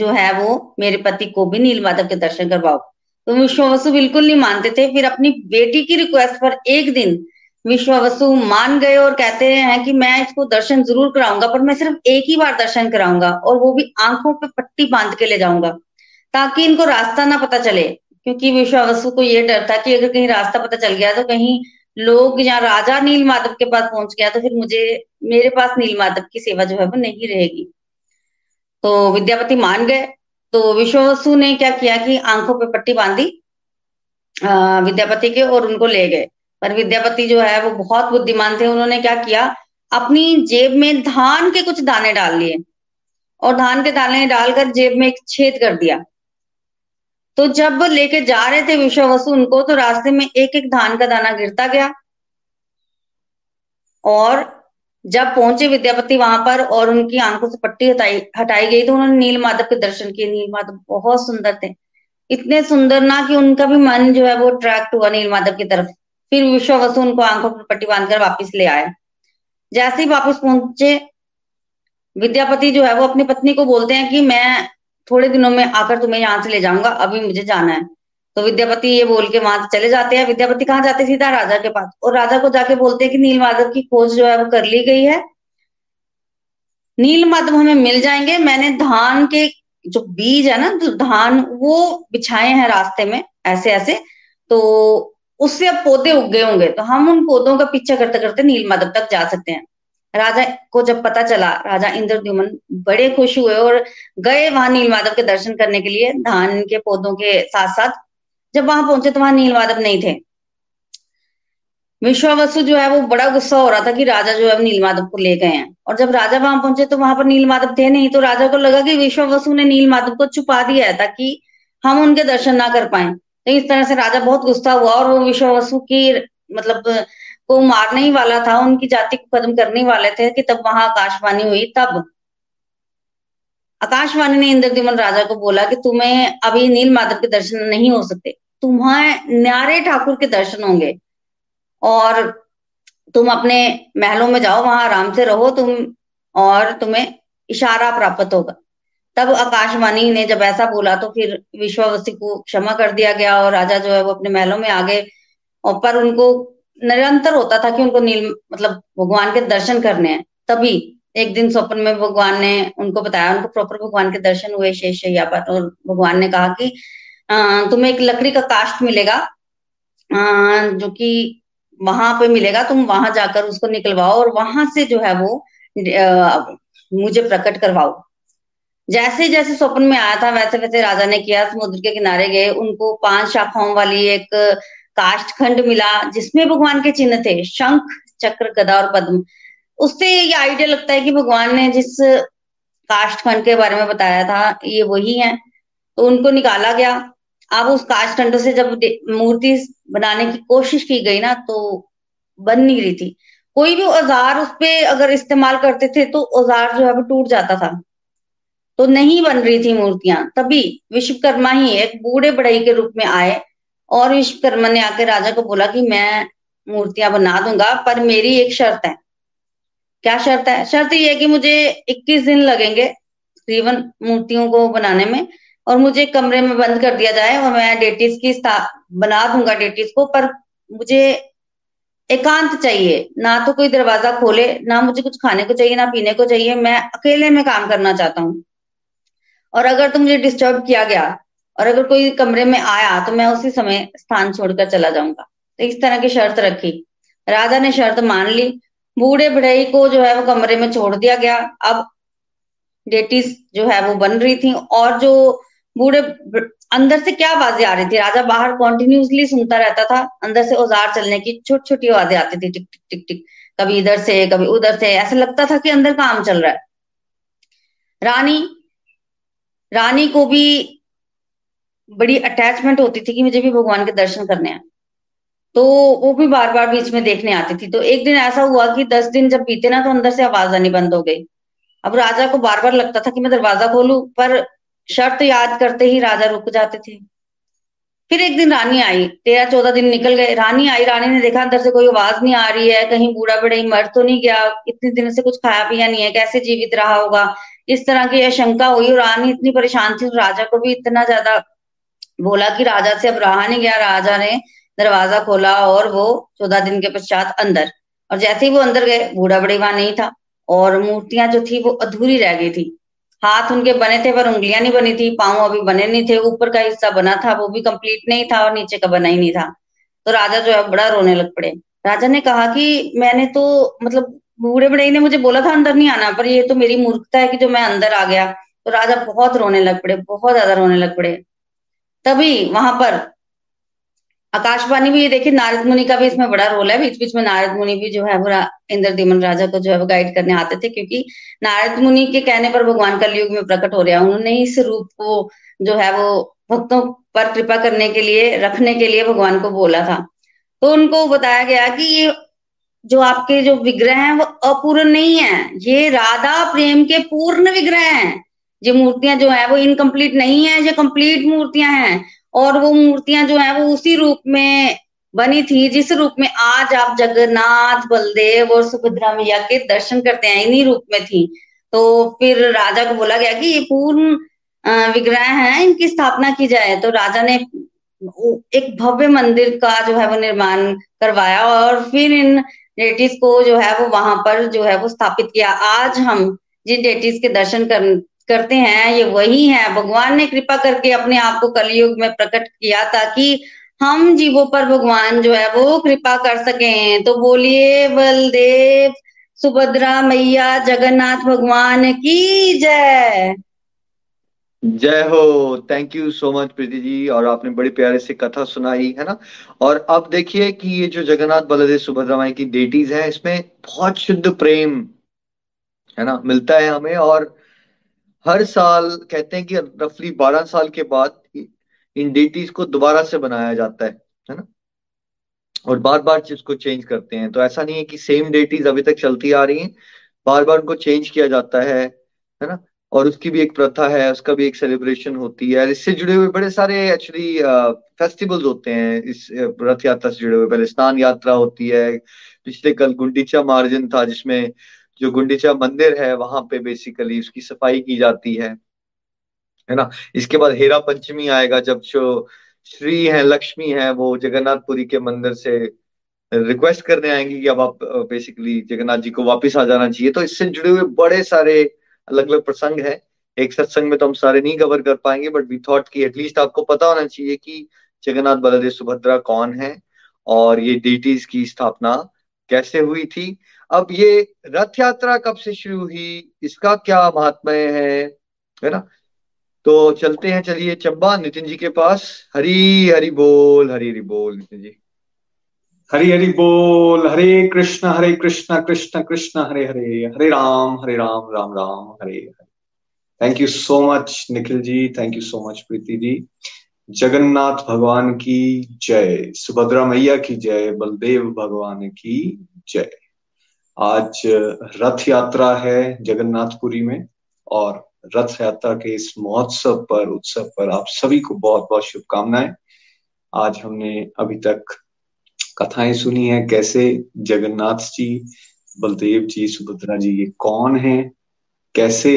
जो है वो मेरे पति को भी नीलमाधव के दर्शन करवाओ। तो विश्वावसु बिल्कुल नहीं मानते थे। फिर अपनी बेटी की रिक्वेस्ट पर एक दिन विश्वावसु मान गए और कहते हैं कि मैं इसको दर्शन जरूर कराऊंगा, पर मैं सिर्फ एक ही बार दर्शन कराऊंगा और वो भी आंखों पे पट्टी बांध के ले जाऊंगा ताकि इनको रास्ता ना पता चले। क्योंकि विश्वावसु को ये डर था कि अगर कहीं रास्ता पता चल गया तो कहीं लोग या राजा नीलमाधव के पास पहुंच गया तो फिर मेरे पास नीलमाधव की सेवा जो है वो नहीं रहेगी। तो विद्यापति मान गए। तो विश्वावसु ने क्या किया कि आंखों पे पट्टी बांधी विद्यापति के और उनको ले गए। पर विद्यापति जो है वो बहुत बुद्धिमान थे। उन्होंने क्या किया, अपनी जेब में धान के कुछ दाने डाल लिए और धान के दाने डालकर जेब में एक छेद कर दिया। तो जब लेके जा रहे थे विश्वावसु उनको, तो रास्ते में एक एक धान का दाना गिरता गया और जब पहुंचे विद्यापति वहां पर और उनकी आंखों से पट्टी हटाई गई तो उन्होंने नीलमाधव के दर्शन किए। नीलमाधव बहुत सुंदर थे, इतने सुंदर ना कि उनका भी मन जो है वो अट्रैक्ट हुआ नीलमाधव की तरफ। फिर विश्वावसु उनको आंखों पर पट्टी बांधकर वापस ले आए। जैसे ही वापस पहुंचे विद्यापति जो है वो अपनी पत्नी को बोलते हैं कि मैं थोड़े दिनों में आकर तुम्हें यहाँ से ले जाऊंगा, अभी मुझे जाना है। तो विद्यापति ये बोल के वहां से चले जाते हैं। विद्यापति कहाँ जाते, सीधा राजा के पास, और राजा को जाके बोलते हैं कि नीलमाधव की खोज जो है वो कर ली गई है, नीलमाधव हमें मिल जाएंगे। मैंने धान के जो बीज है ना, धान वो बिछाए हैं रास्ते में ऐसे ऐसे, तो उससे अब पौधे उग गए होंगे, तो हम उन पौधों का पीछा करते करते नीलमाधव तक जा सकते हैं। राजा को जब पता चला, राजा इंद्रद्युम्न बड़े खुश हुए और गए वहां नीलमाधव के दर्शन करने के लिए धान के पौधों के साथ साथ। जब वहां पहुंचे तो वहां नीलमाधव नहीं थे। विश्वावसु जो है वो बड़ा गुस्सा हो रहा था कि राजा जो है नीलमाधव को ले गए हैं, और जब राजा वहां पहुंचे तो वहां पर नीलमाधव थे नहीं। तो राजा को लगा कि विश्वावसु ने नीलमाधव को छुपा दिया है ताकि हम उनके दर्शन ना कर पाए। तो इस तरह से राजा बहुत गुस्सा हुआ और वो विश्वावसु की मतलब को मारने ही वाला था, उनकी जाति को खत्म करने वाले थे कि तब वहां आकाशवाणी हुई। तब आकाशवाणी ने इंद्रद्युम्न राजा को बोला कि तुम्हें अभी नीलमाधव के दर्शन नहीं हो सकते, तुम्हारे न्यारे ठाकुर के दर्शन होंगे और तुम अपने महलों में जाओ, वहां आराम से रहो तुम और तुम्हें इशारा प्राप्त होगा। तब आकाशवाणी ने जब ऐसा बोला तो फिर विश्वावसु को क्षमा कर दिया गया और राजा जो है वो अपने महलों में आ गए। और पर उनको निरंतर होता था कि उनको भगवान के दर्शन करने हैं। तभी एक दिन स्वप्न में भगवान ने उनको बताया, उनको प्रॉपर भगवान के दर्शन हुए शेष शैया पर। और भगवान ने कहा कि तुम्हें एक लकड़ी का काष्ठ मिलेगा जो कि वहां पे मिलेगा, तुम वहां जाकर उसको निकलवाओ और वहां से जो है वो मुझे प्रकट करवाओ। जैसे जैसे स्वप्न में आया था वैसे वैसे राजा ने किया। समुद्र के किनारे गए, उनको 5 शाखाओं वाली एक काष्ठ खंड मिला जिसमें भगवान के चिन्ह थे, शंख, चक्र, गदा और पद्म। उससे ये आइडिया लगता है कि भगवान ने जिस काष्ठ खंड के बारे में बताया था ये वही है। तो उनको निकाला गया। अब उस काष्ठ खंड से जब मूर्ति बनाने की कोशिश की गई ना तो बन नहीं रही थी। कोई भी औजार उस पर अगर इस्तेमाल करते थे तो औजार जो है वो टूट जाता था, तो नहीं बन रही थी मूर्तियां। तभी विश्वकर्मा ही एक बूढ़े बढ़ई के रूप में आए और विश्वकर्मा ने आके राजा को बोला कि मैं मूर्तियां बना दूंगा, पर मेरी एक शर्त है। क्या शर्त है? शर्त यह है कि मुझे 21 दिन लगेंगे तकरीबन मूर्तियों को बनाने में, और मुझे कमरे में बंद कर दिया जाए और मैं डेटिस की बना दूंगा डेटिस को, पर मुझे एकांत चाहिए, ना तो कोई दरवाजा खोले, ना मुझे कुछ खाने को चाहिए, ना पीने को चाहिए। मैं अकेले में काम करना चाहता हूँ, और अगर तो मुझे डिस्टर्ब किया गया और अगर कोई कमरे में आया तो मैं उसी समय स्थान छोड़कर चला जाऊंगा। तो इस तरह की शर्त रखी। राजा ने शर्त मान ली। बूढ़े बढ़ई को जो है वो कमरे में छोड़ दिया गया। अब डेटिस जो है वो बन रही थी और जो बूढ़े अंदर से क्या आवाजें आ रही थी, राजा बाहर कॉन्टिन्यूसली सुनता रहता था। अंदर से औजार चलने की छोटी छोटी आवाजें आती थी, टिक टिक टिक टिक, कभी इधर से कभी उधर से। ऐसा लगता था कि अंदर काम चल रहा है। रानी को भी बड़ी अटैचमेंट होती थी कि मुझे भी भगवान के दर्शन करने हैं, तो वो भी बार बार बीच में देखने आती थी। तो एक दिन ऐसा हुआ कि 10 दिन जब बीते ना तो अंदर से आवाज आनी बंद हो गई। अब राजा को बार बार लगता था कि मैं दरवाजा खोलूं, पर शर्त याद करते ही राजा रुक जाते थे। फिर एक दिन रानी आई। 13-14 दिन निकल गए। रानी आई, रानी ने देखा अंदर से कोई आवाज नहीं आ रही है, कहीं बूढ़ा बड़े मर तो नहीं गया, इतने दिनों से कुछ खाया पिया नहीं है, कैसे जीवित रहा होगा। इस तरह की आशंका हुई और रानी इतनी परेशान थी। राजा को भी इतना ज्यादा बोला कि राजा से अब रहा नहीं गया। राजा ने दरवाजा खोला और वो 14 दिन के पश्चात अंदर, और जैसे ही वो अंदर गए बूढ़ा बड़ी वहां नहीं था और मूर्तियां जो थी वो अधूरी रह गई थी। हाथ उनके बने थे पर उंगलियां नहीं बनी थी, पाँव अभी बने नहीं थे, ऊपर का हिस्सा बना था वो भी कंप्लीट नहीं था और नीचे का बना ही नहीं था। तो राजा जो है बड़ा रोने लग पड़े। राजा ने कहा कि मैंने तो बूढ़े बड़े ने मुझे बोला था अंदर नहीं आना, पर ये तो मेरी मूर्खता है कि जो मैं अंदर आ गया। तो राजा बहुत रोने लग पड़े, बहुत ज्यादा रोने लग पड़े। तभी वहां पर आकाशवाणी भी, ये देखिए नारद मुनि का भी इसमें बड़ा रोल है। बीच बीच में नारद मुनि भी जो है वो इंद्रद्युम्न राजा को जो है वो गाइड करने आते थे, क्योंकि नारद मुनि के कहने पर भगवान कलयुग में प्रकट हो रहा है। उन्होंने इस रूप को जो है वो भक्तों पर कृपा करने के लिए, रखने के लिए भगवान को बोला था। तो उनको बताया गया कि ये जो आपके जो विग्रह हैं वो अपूर्ण नहीं है, ये राधा प्रेम के पूर्ण विग्रह हैं। ये मूर्तियां जो है वो इनकम्प्लीट नहीं है, ये कंप्लीट मूर्तियां हैं। और वो मूर्तियां जो है वो उसी रूप में बनी थी जिस रूप में आज आप जगन्नाथ, बलदेव और सुभद्रा मैया के दर्शन करते हैं, इन्हीं रूप में थी। तो फिर राजा को बोला गया कि ये पूर्ण विग्रह हैं, इनकी स्थापना की जाए। तो राजा ने एक भव्य मंदिर का जो है वो निर्माण करवाया और फिर इन डेटिस को जो है वो वहां पर जो है वो स्थापित किया। आज हम जिन डेटिस के दर्शन करते हैं ये वही है। भगवान ने कृपा करके अपने आप को कलयुग में प्रकट किया ताकि हम जीवों पर भगवान जो है वो कृपा कर सकें। तो बोलिए बलदेव सुभद्रा मैया जगन्नाथ भगवान की जय। जय हो। Thank you so much Preeti ji, और आपने बड़ी प्यारे से कथा सुनाई है ना। और अब देखिए कि ये जो जगन्नाथ बलदेव सुभद्रा माई की डेटीज हैं, इसमें बहुत शुद्ध प्रेम है ना मिलता है हमें। और हर साल कहते हैं कि रफली 12 साल के बाद इन डेटीज को दोबारा से बनाया जाता है ना, और बार बार इसको चेंज करते हैं। तो ऐसा नहीं है कि सेम डेटीज अभी तक चलती आ रही है, बार बार उनको चेंज किया जाता है ना। और उसकी भी एक प्रथा है, उसका भी एक सेलिब्रेशन होती है। इससे जुड़े हुए बड़े सारे एक्चुअली फेस्टिवल्स होते हैं इस रथ यात्रा से जुड़े हुए। पहले स्नान यात्रा होती है, पिछले कल गुंडीचा मार्जन था जिसमें जो गुंडीचा मंदिर है वहां पे बेसिकली उसकी सफाई की जाती है ना। इसके बाद हेरा पंचमी आएगा जब जो श्री है लक्ष्मी है वो जगन्नाथ पुरी के मंदिर से रिक्वेस्ट करने आएंगी कि अब आप बेसिकली जगन्नाथ जी को वापिस आ जाना चाहिए। तो इससे जुड़े हुए बड़े सारे अलग अलग प्रसंग है। एक सत्संग में तो हम सारे नहीं कवर कर पाएंगे, बट वी थॉट कि एटलीस्ट आपको पता होना चाहिए कि जगन्नाथ बलदेव सुभद्रा कौन है और ये डेटीज की स्थापना कैसे हुई थी। अब ये रथ यात्रा कब से शुरू हुई, इसका क्या महात्म्य है ना। तो चलते हैं, चलिए चंबा नितिन जी के पास। हरी हरि बोल, हरी हरि बोल नितिन जी। हरी हरि बोल। Hare Krishna Krishna Krishna Hare Hare, Hare Ram Ram Ram Hare Hare. Thank you so much Nikhil ji, thank you so much Preeti ji. Jagannath भगवान की जय, सुभद्रा मैया की जय, बलदेव भगवान की जय। आज रथ यात्रा है जगन्नाथपुरी में, और रथ यात्रा के इस महोत्सव पर, उत्सव पर आप सभी को बहुत बहुत शुभकामनाएं। आज हमने अभी तक कथाएं सुनी है कैसे जगन्नाथ जी, बलदेव जी, सुभद्रा जी ये कौन हैं, कैसे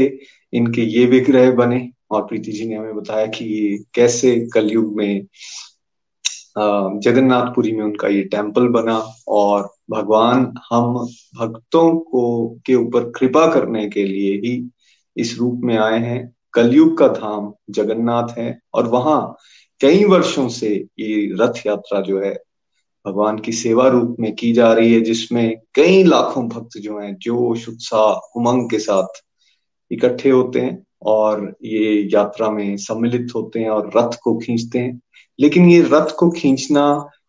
इनके ये विग्रह बने, और प्रीति जी ने हमें बताया कि ये कैसे कलयुग में जगन्नाथपुरी में उनका ये टेम्पल बना, और भगवान हम भक्तों को के ऊपर कृपा करने के लिए ही इस रूप में आए हैं। कलयुग का धाम जगन्नाथ है, और वहां कई वर्षों से ये रथ यात्रा जो है भगवान की सेवा रूप में की जा रही है, जिसमें कई लाखों भक्त जो हैं जोश उत्साह उमंग के साथ इकट्ठे होते हैं और ये यात्रा में सम्मिलित होते हैं और रथ को खींचते हैं। लेकिन ये रथ को खींचना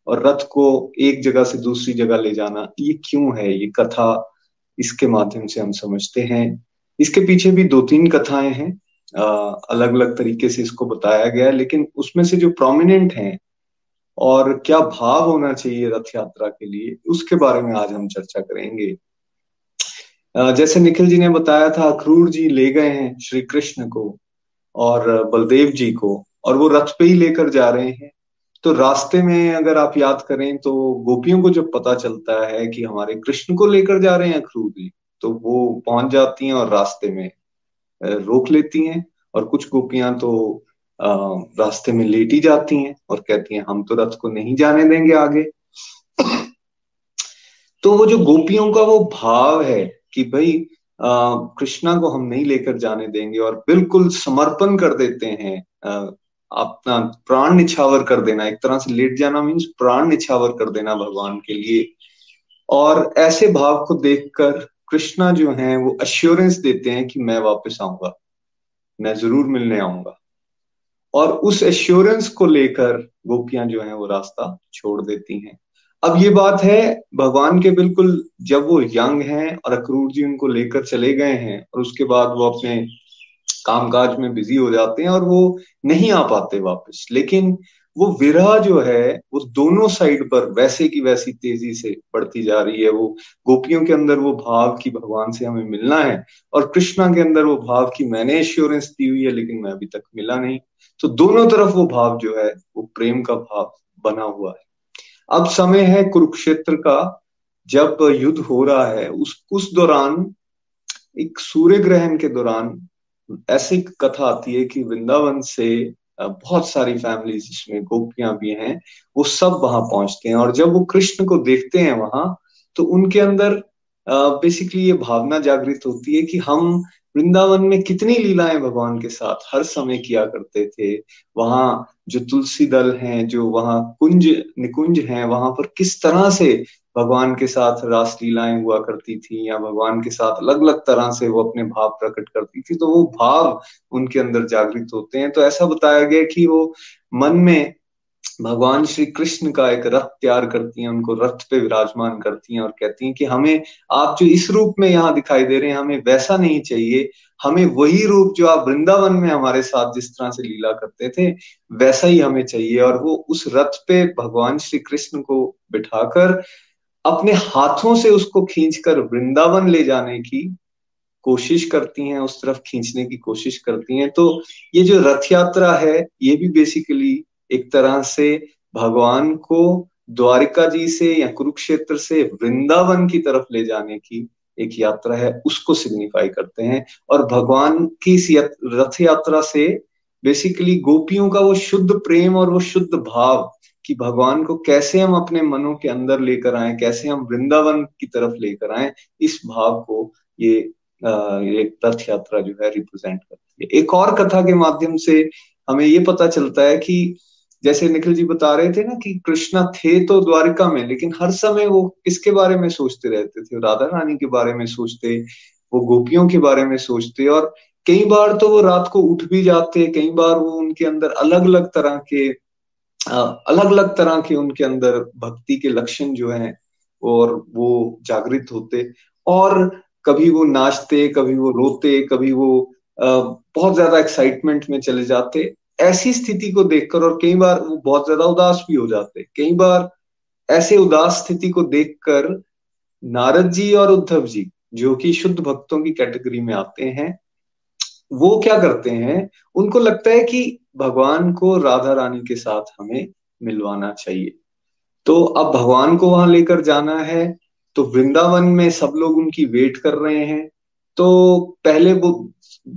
और रथ को एक जगह से दूसरी जगह ले जाना ये क्यों है, ये कथा इसके माध्यम से हम समझते हैं। इसके पीछे भी 2-3 कथाएं हैं, अलग अलग तरीके से इसको बताया गया, लेकिन उसमें से जो प्रोमिनेंट हैं और क्या भाव होना चाहिए रथ यात्रा के लिए, उसके बारे में आज हम चर्चा करेंगे। जैसे निखिल जी ने बताया था, अक्रूर जी ले गए हैं श्री कृष्ण को और बलदेव जी को, और वो रथ पे ही लेकर जा रहे हैं। तो रास्ते में अगर आप याद करें तो गोपियों को जब पता चलता है कि हमारे कृष्ण को लेकर जा रहे हैं अक्रूर जी, तो वो पहुंच जाती हैं और रास्ते में रोक लेती हैं, और कुछ गोपियां तो रास्ते में लेटी जाती हैं और कहती हैं हम तो रथ को नहीं जाने देंगे आगे। तो वो जो गोपियों का वो भाव है कि भाई कृष्णा को हम नहीं लेकर जाने देंगे, और बिल्कुल समर्पण कर देते हैं, अपना प्राण निछावर कर देना, एक तरह से लेट जाना मीन्स प्राण निछावर कर देना भगवान के लिए। और ऐसे भाव को देखकर कृष्णा जो है वो अश्योरेंस देते हैं कि मैं वापस आऊंगा, मैं जरूर मिलने आऊंगा, और उस एश्योरेंस को लेकर गोपियां जो हैं वो रास्ता छोड़ देती हैं। अब ये बात है भगवान के बिल्कुल जब वो यंग हैं और अक्रूर जी उनको लेकर चले गए हैं, और उसके बाद वो अपने कामकाज में बिजी हो जाते हैं और वो नहीं आ पाते वापस। लेकिन वो विरह जो है वो दोनों साइड पर वैसे की वैसी तेजी से बढ़ती जा रही है। वो गोपियों के अंदर वो भाव कि भगवान से हमें मिलना है, और कृष्णा के अंदर वो भाव कि मैंने एश्योरेंस दी हुई है लेकिन मैं अभी तक मिला नहीं। तो दोनों तरफ वो भाव जो है वो प्रेम का भाव बना हुआ है। अब समय है कुरुक्षेत्र का, जब युद्ध हो रहा है उस दौरान, एक सूर्य ग्रहण के दौरान ऐसी कथा आती है कि वृंदावन से बहुत सारी फैमिलीज जिसमें गोपियां भी हैं वो सब वहां पहुंचते हैं, और जब वो कृष्ण को देखते हैं वहां तो उनके अंदर बेसिकली ये भावना जागृत होती है कि हम वृंदावन में कितनी लीलाएं भगवान के साथ हर समय किया करते थे। वहां जो तुलसी दल हैं, जो वहां कुंज निकुंज हैं, वहां पर किस तरह से भगवान के साथ रास लीलाएं हुआ करती थी, या भगवान के साथ अलग अलग तरह से वो अपने भाव प्रकट करती थी, तो वो भाव उनके अंदर जागृत होते हैं। तो ऐसा बताया गया कि वो मन में भगवान श्री कृष्ण का एक रथ तैयार करती हैं, उनको रथ पे विराजमान करती हैं और कहती हैं कि हमें आप जो इस रूप में यहाँ दिखाई दे रहे हैं हमें वैसा नहीं चाहिए, हमें वही रूप जो आप वृंदावन में हमारे साथ जिस तरह से लीला करते थे वैसा ही हमें चाहिए। और वो उस रथ पे भगवान श्री कृष्ण को बिठाकर अपने हाथों से उसको खींचकर वृंदावन ले जाने की कोशिश करती हैं, उस तरफ खींचने की कोशिश करती हैं। तो ये जो रथ यात्रा है ये भी बेसिकली एक तरह से भगवान को द्वारका जी से या कुरुक्षेत्र से वृंदावन की तरफ ले जाने की एक यात्रा है, उसको सिग्निफाई करते हैं। और भगवान की इस रथ यात्रा से बेसिकली गोपियों का वो शुद्ध प्रेम और वो शुद्ध भाव कि भगवान को कैसे हम अपने मनों के अंदर लेकर आए, कैसे हम वृंदावन की तरफ लेकर आए, इस भाव को ये रथ यात्रा जो है रिप्रेजेंट करती है। एक और कथा के माध्यम से हमें ये पता चलता है कि जैसे निखिल जी बता रहे थे ना कि कृष्णा थे तो द्वारिका में, लेकिन हर समय वो किसके बारे में सोचते रहते थे, राधा रानी के बारे में सोचते, वो गोपियों के बारे में सोचते, और कई बार तो वो रात को उठ भी जाते, कई बार वो उनके अंदर अलग अलग तरह के उनके अंदर भक्ति के लक्षण जो हैं और वो जागृत होते, और कभी वो नाचते, कभी वो रोते, कभी वो बहुत ज्यादा एक्साइटमेंट में चले जाते। ऐसी स्थिति को देखकर, और कई बार वो बहुत ज्यादा उदास भी हो जाते, कई बार ऐसे उदास स्थिति को देखकर नारद जी और उद्धव जी जो कि शुद्ध भक्तों की कैटेगरी में आते हैं, वो क्या करते हैं, उनको लगता है कि भगवान को राधा रानी के साथ हमें मिलवाना चाहिए। तो अब भगवान को वहां लेकर जाना है, तो वृंदावन में सब लोग उनकी वेट कर रहे हैं। तो पहले वो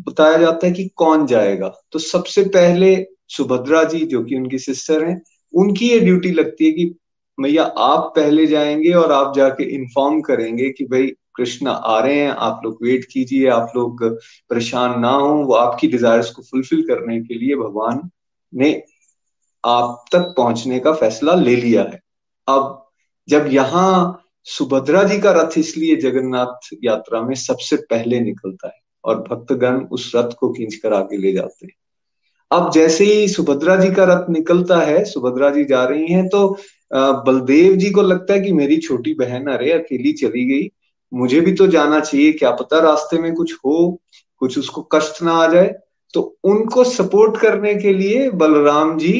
बताया जाता है कि कौन जाएगा, तो सबसे पहले सुभद्रा जी जो कि उनकी सिस्टर हैं, उनकी ये ड्यूटी लगती है कि मैया आप पहले जाएंगे और आप जाके इन्फॉर्म करेंगे कि भाई कृष्णा आ रहे हैं, आप लोग वेट कीजिए, आप लोग परेशान ना हो, वो आपकी डिजायर्स को फुलफिल करने के लिए भगवान ने आप तक पहुंचने का फैसला ले लिया है। अब जब यहाँ सुभद्रा जी का रथ इसलिए जगन्नाथ यात्रा में सबसे पहले निकलता है और भक्तगण उस रथ को खींच कर आगे ले जाते हैं। अब जैसे ही सुभद्रा जी का रथ निकलता है, सुभद्रा जी जा रही हैं, तो बलदेव जी को लगता है कि मेरी छोटी बहन अरे अकेली चली गई, मुझे भी तो जाना चाहिए, क्या पता रास्ते में कुछ हो, कुछ उसको कष्ट ना आ जाए। तो उनको सपोर्ट करने के लिए बलराम जी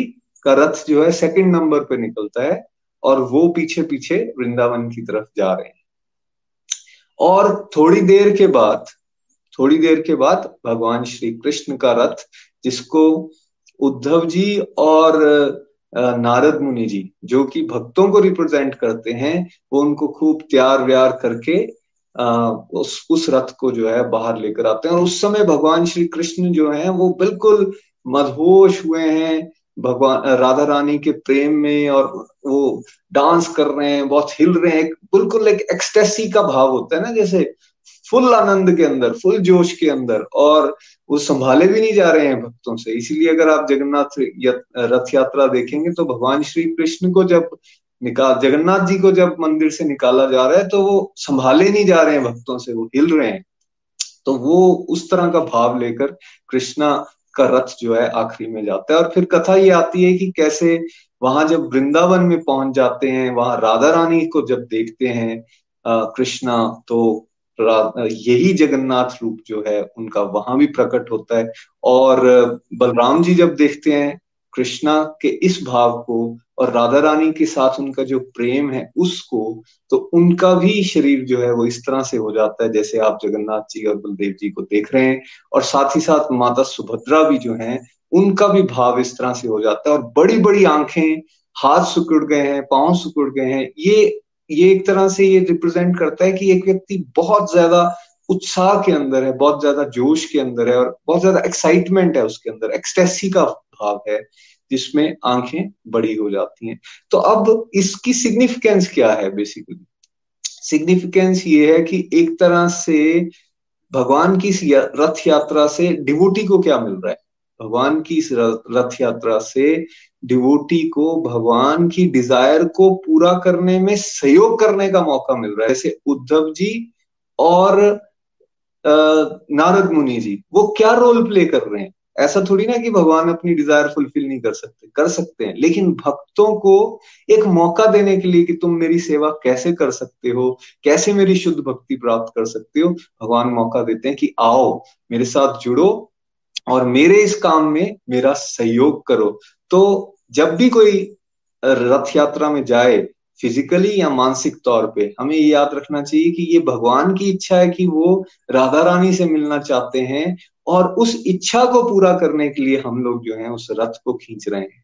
का रथ जो है सेकंड नंबर पे निकलता है और वो पीछे पीछे वृंदावन की तरफ जा रहे हैं। और थोड़ी देर के बाद भगवान श्री कृष्ण का रथ, जिसको उद्धव जी और नारद मुनि जी जो कि भक्तों को रिप्रेजेंट करते हैं, वो उनको खूब तैयार व्यार करके उस रथ को जो है बाहर लेकर आते हैं। और उस समय भगवान श्री कृष्ण जो हैं वो बिल्कुल मदहोश हुए हैं भगवान राधा रानी के प्रेम में, और वो डांस कर रहे हैं, बहुत हिल रहे हैं, बिल्कुल एक एक्सटेसी का भाव होता है ना, जैसे फुल आनंद के अंदर, फुल जोश के अंदर, और वो संभाले भी नहीं जा रहे हैं भक्तों से। इसीलिए अगर आप जगन्नाथ रथ यात्रा देखेंगे तो भगवान श्री कृष्ण को जगन्नाथ जी को जब मंदिर से निकाला जा रहा है तो वो संभाले नहीं जा रहे हैं भक्तों से, वो हिल रहे हैं। तो वो उस तरह का भाव लेकर कृष्णा का रथ जो है आखिरी में जाता है। और फिर कथा ये आती है कि कैसे वहां जब वृंदावन में पहुंच जाते हैं, वहां राधा रानी को जब देखते हैं कृष्णा, तो यही जगन्नाथ रूप जो है उनका वहां भी प्रकट होता है। और बलराम जी जब देखते हैं कृष्णा के इस भाव को और राधा रानी के साथ उनका जो प्रेम है उसको, तो उनका भी शरीर जो है वो इस तरह से हो जाता है जैसे आप जगन्नाथ जी और बलदेव जी को देख रहे हैं। और साथ ही साथ माता सुभद्रा भी जो है उनका भी भाव इस तरह से हो जाता है, और बड़ी बड़ी आंखें, हाथ सिकुड़ गए हैं, पांव सिकुड़ गए हैं। ये एक तरह से ये रिप्रेजेंट करता है कि एक व्यक्ति बहुत ज्यादा उत्साह के अंदर है, बहुत ज्यादा जोश के अंदर है और बहुत ज्यादा एक्साइटमेंट है उसके अंदर, एक्सटेसी का भाव है जिसमें आंखें बड़ी हो जाती हैं। तो अब इसकी सिग्निफिकेंस क्या है? बेसिकली सिग्निफिकेंस ये है कि एक तरह से भगवान की रथ यात्रा से डिवोटी को क्या मिल रहा है? भगवान की इस रथ यात्रा से डिवोटी को भगवान की डिजायर को पूरा करने में सहयोग करने का मौका मिल रहा है। जैसे उद्धव जी और नारद मुनि जी वो क्या रोल प्ले कर रहे हैं? ऐसा थोड़ी ना कि भगवान अपनी डिजायर फुलफिल नहीं कर सकते, कर सकते हैं, लेकिन भक्तों को एक मौका देने के लिए कि तुम मेरी सेवा कैसे कर सकते हो, कैसे मेरी शुद्ध भक्ति प्राप्त कर सकते हो, भगवान मौका देते हैं कि आओ मेरे साथ जुड़ो और मेरे इस काम में मेरा सहयोग करो। तो जब भी कोई रथ यात्रा में जाए फिजिकली या मानसिक तौर पे, हमें ये याद रखना चाहिए कि ये भगवान की इच्छा है कि वो राधा रानी से मिलना चाहते हैं और उस इच्छा को पूरा करने के लिए हम लोग जो हैं उस रथ को खींच रहे हैं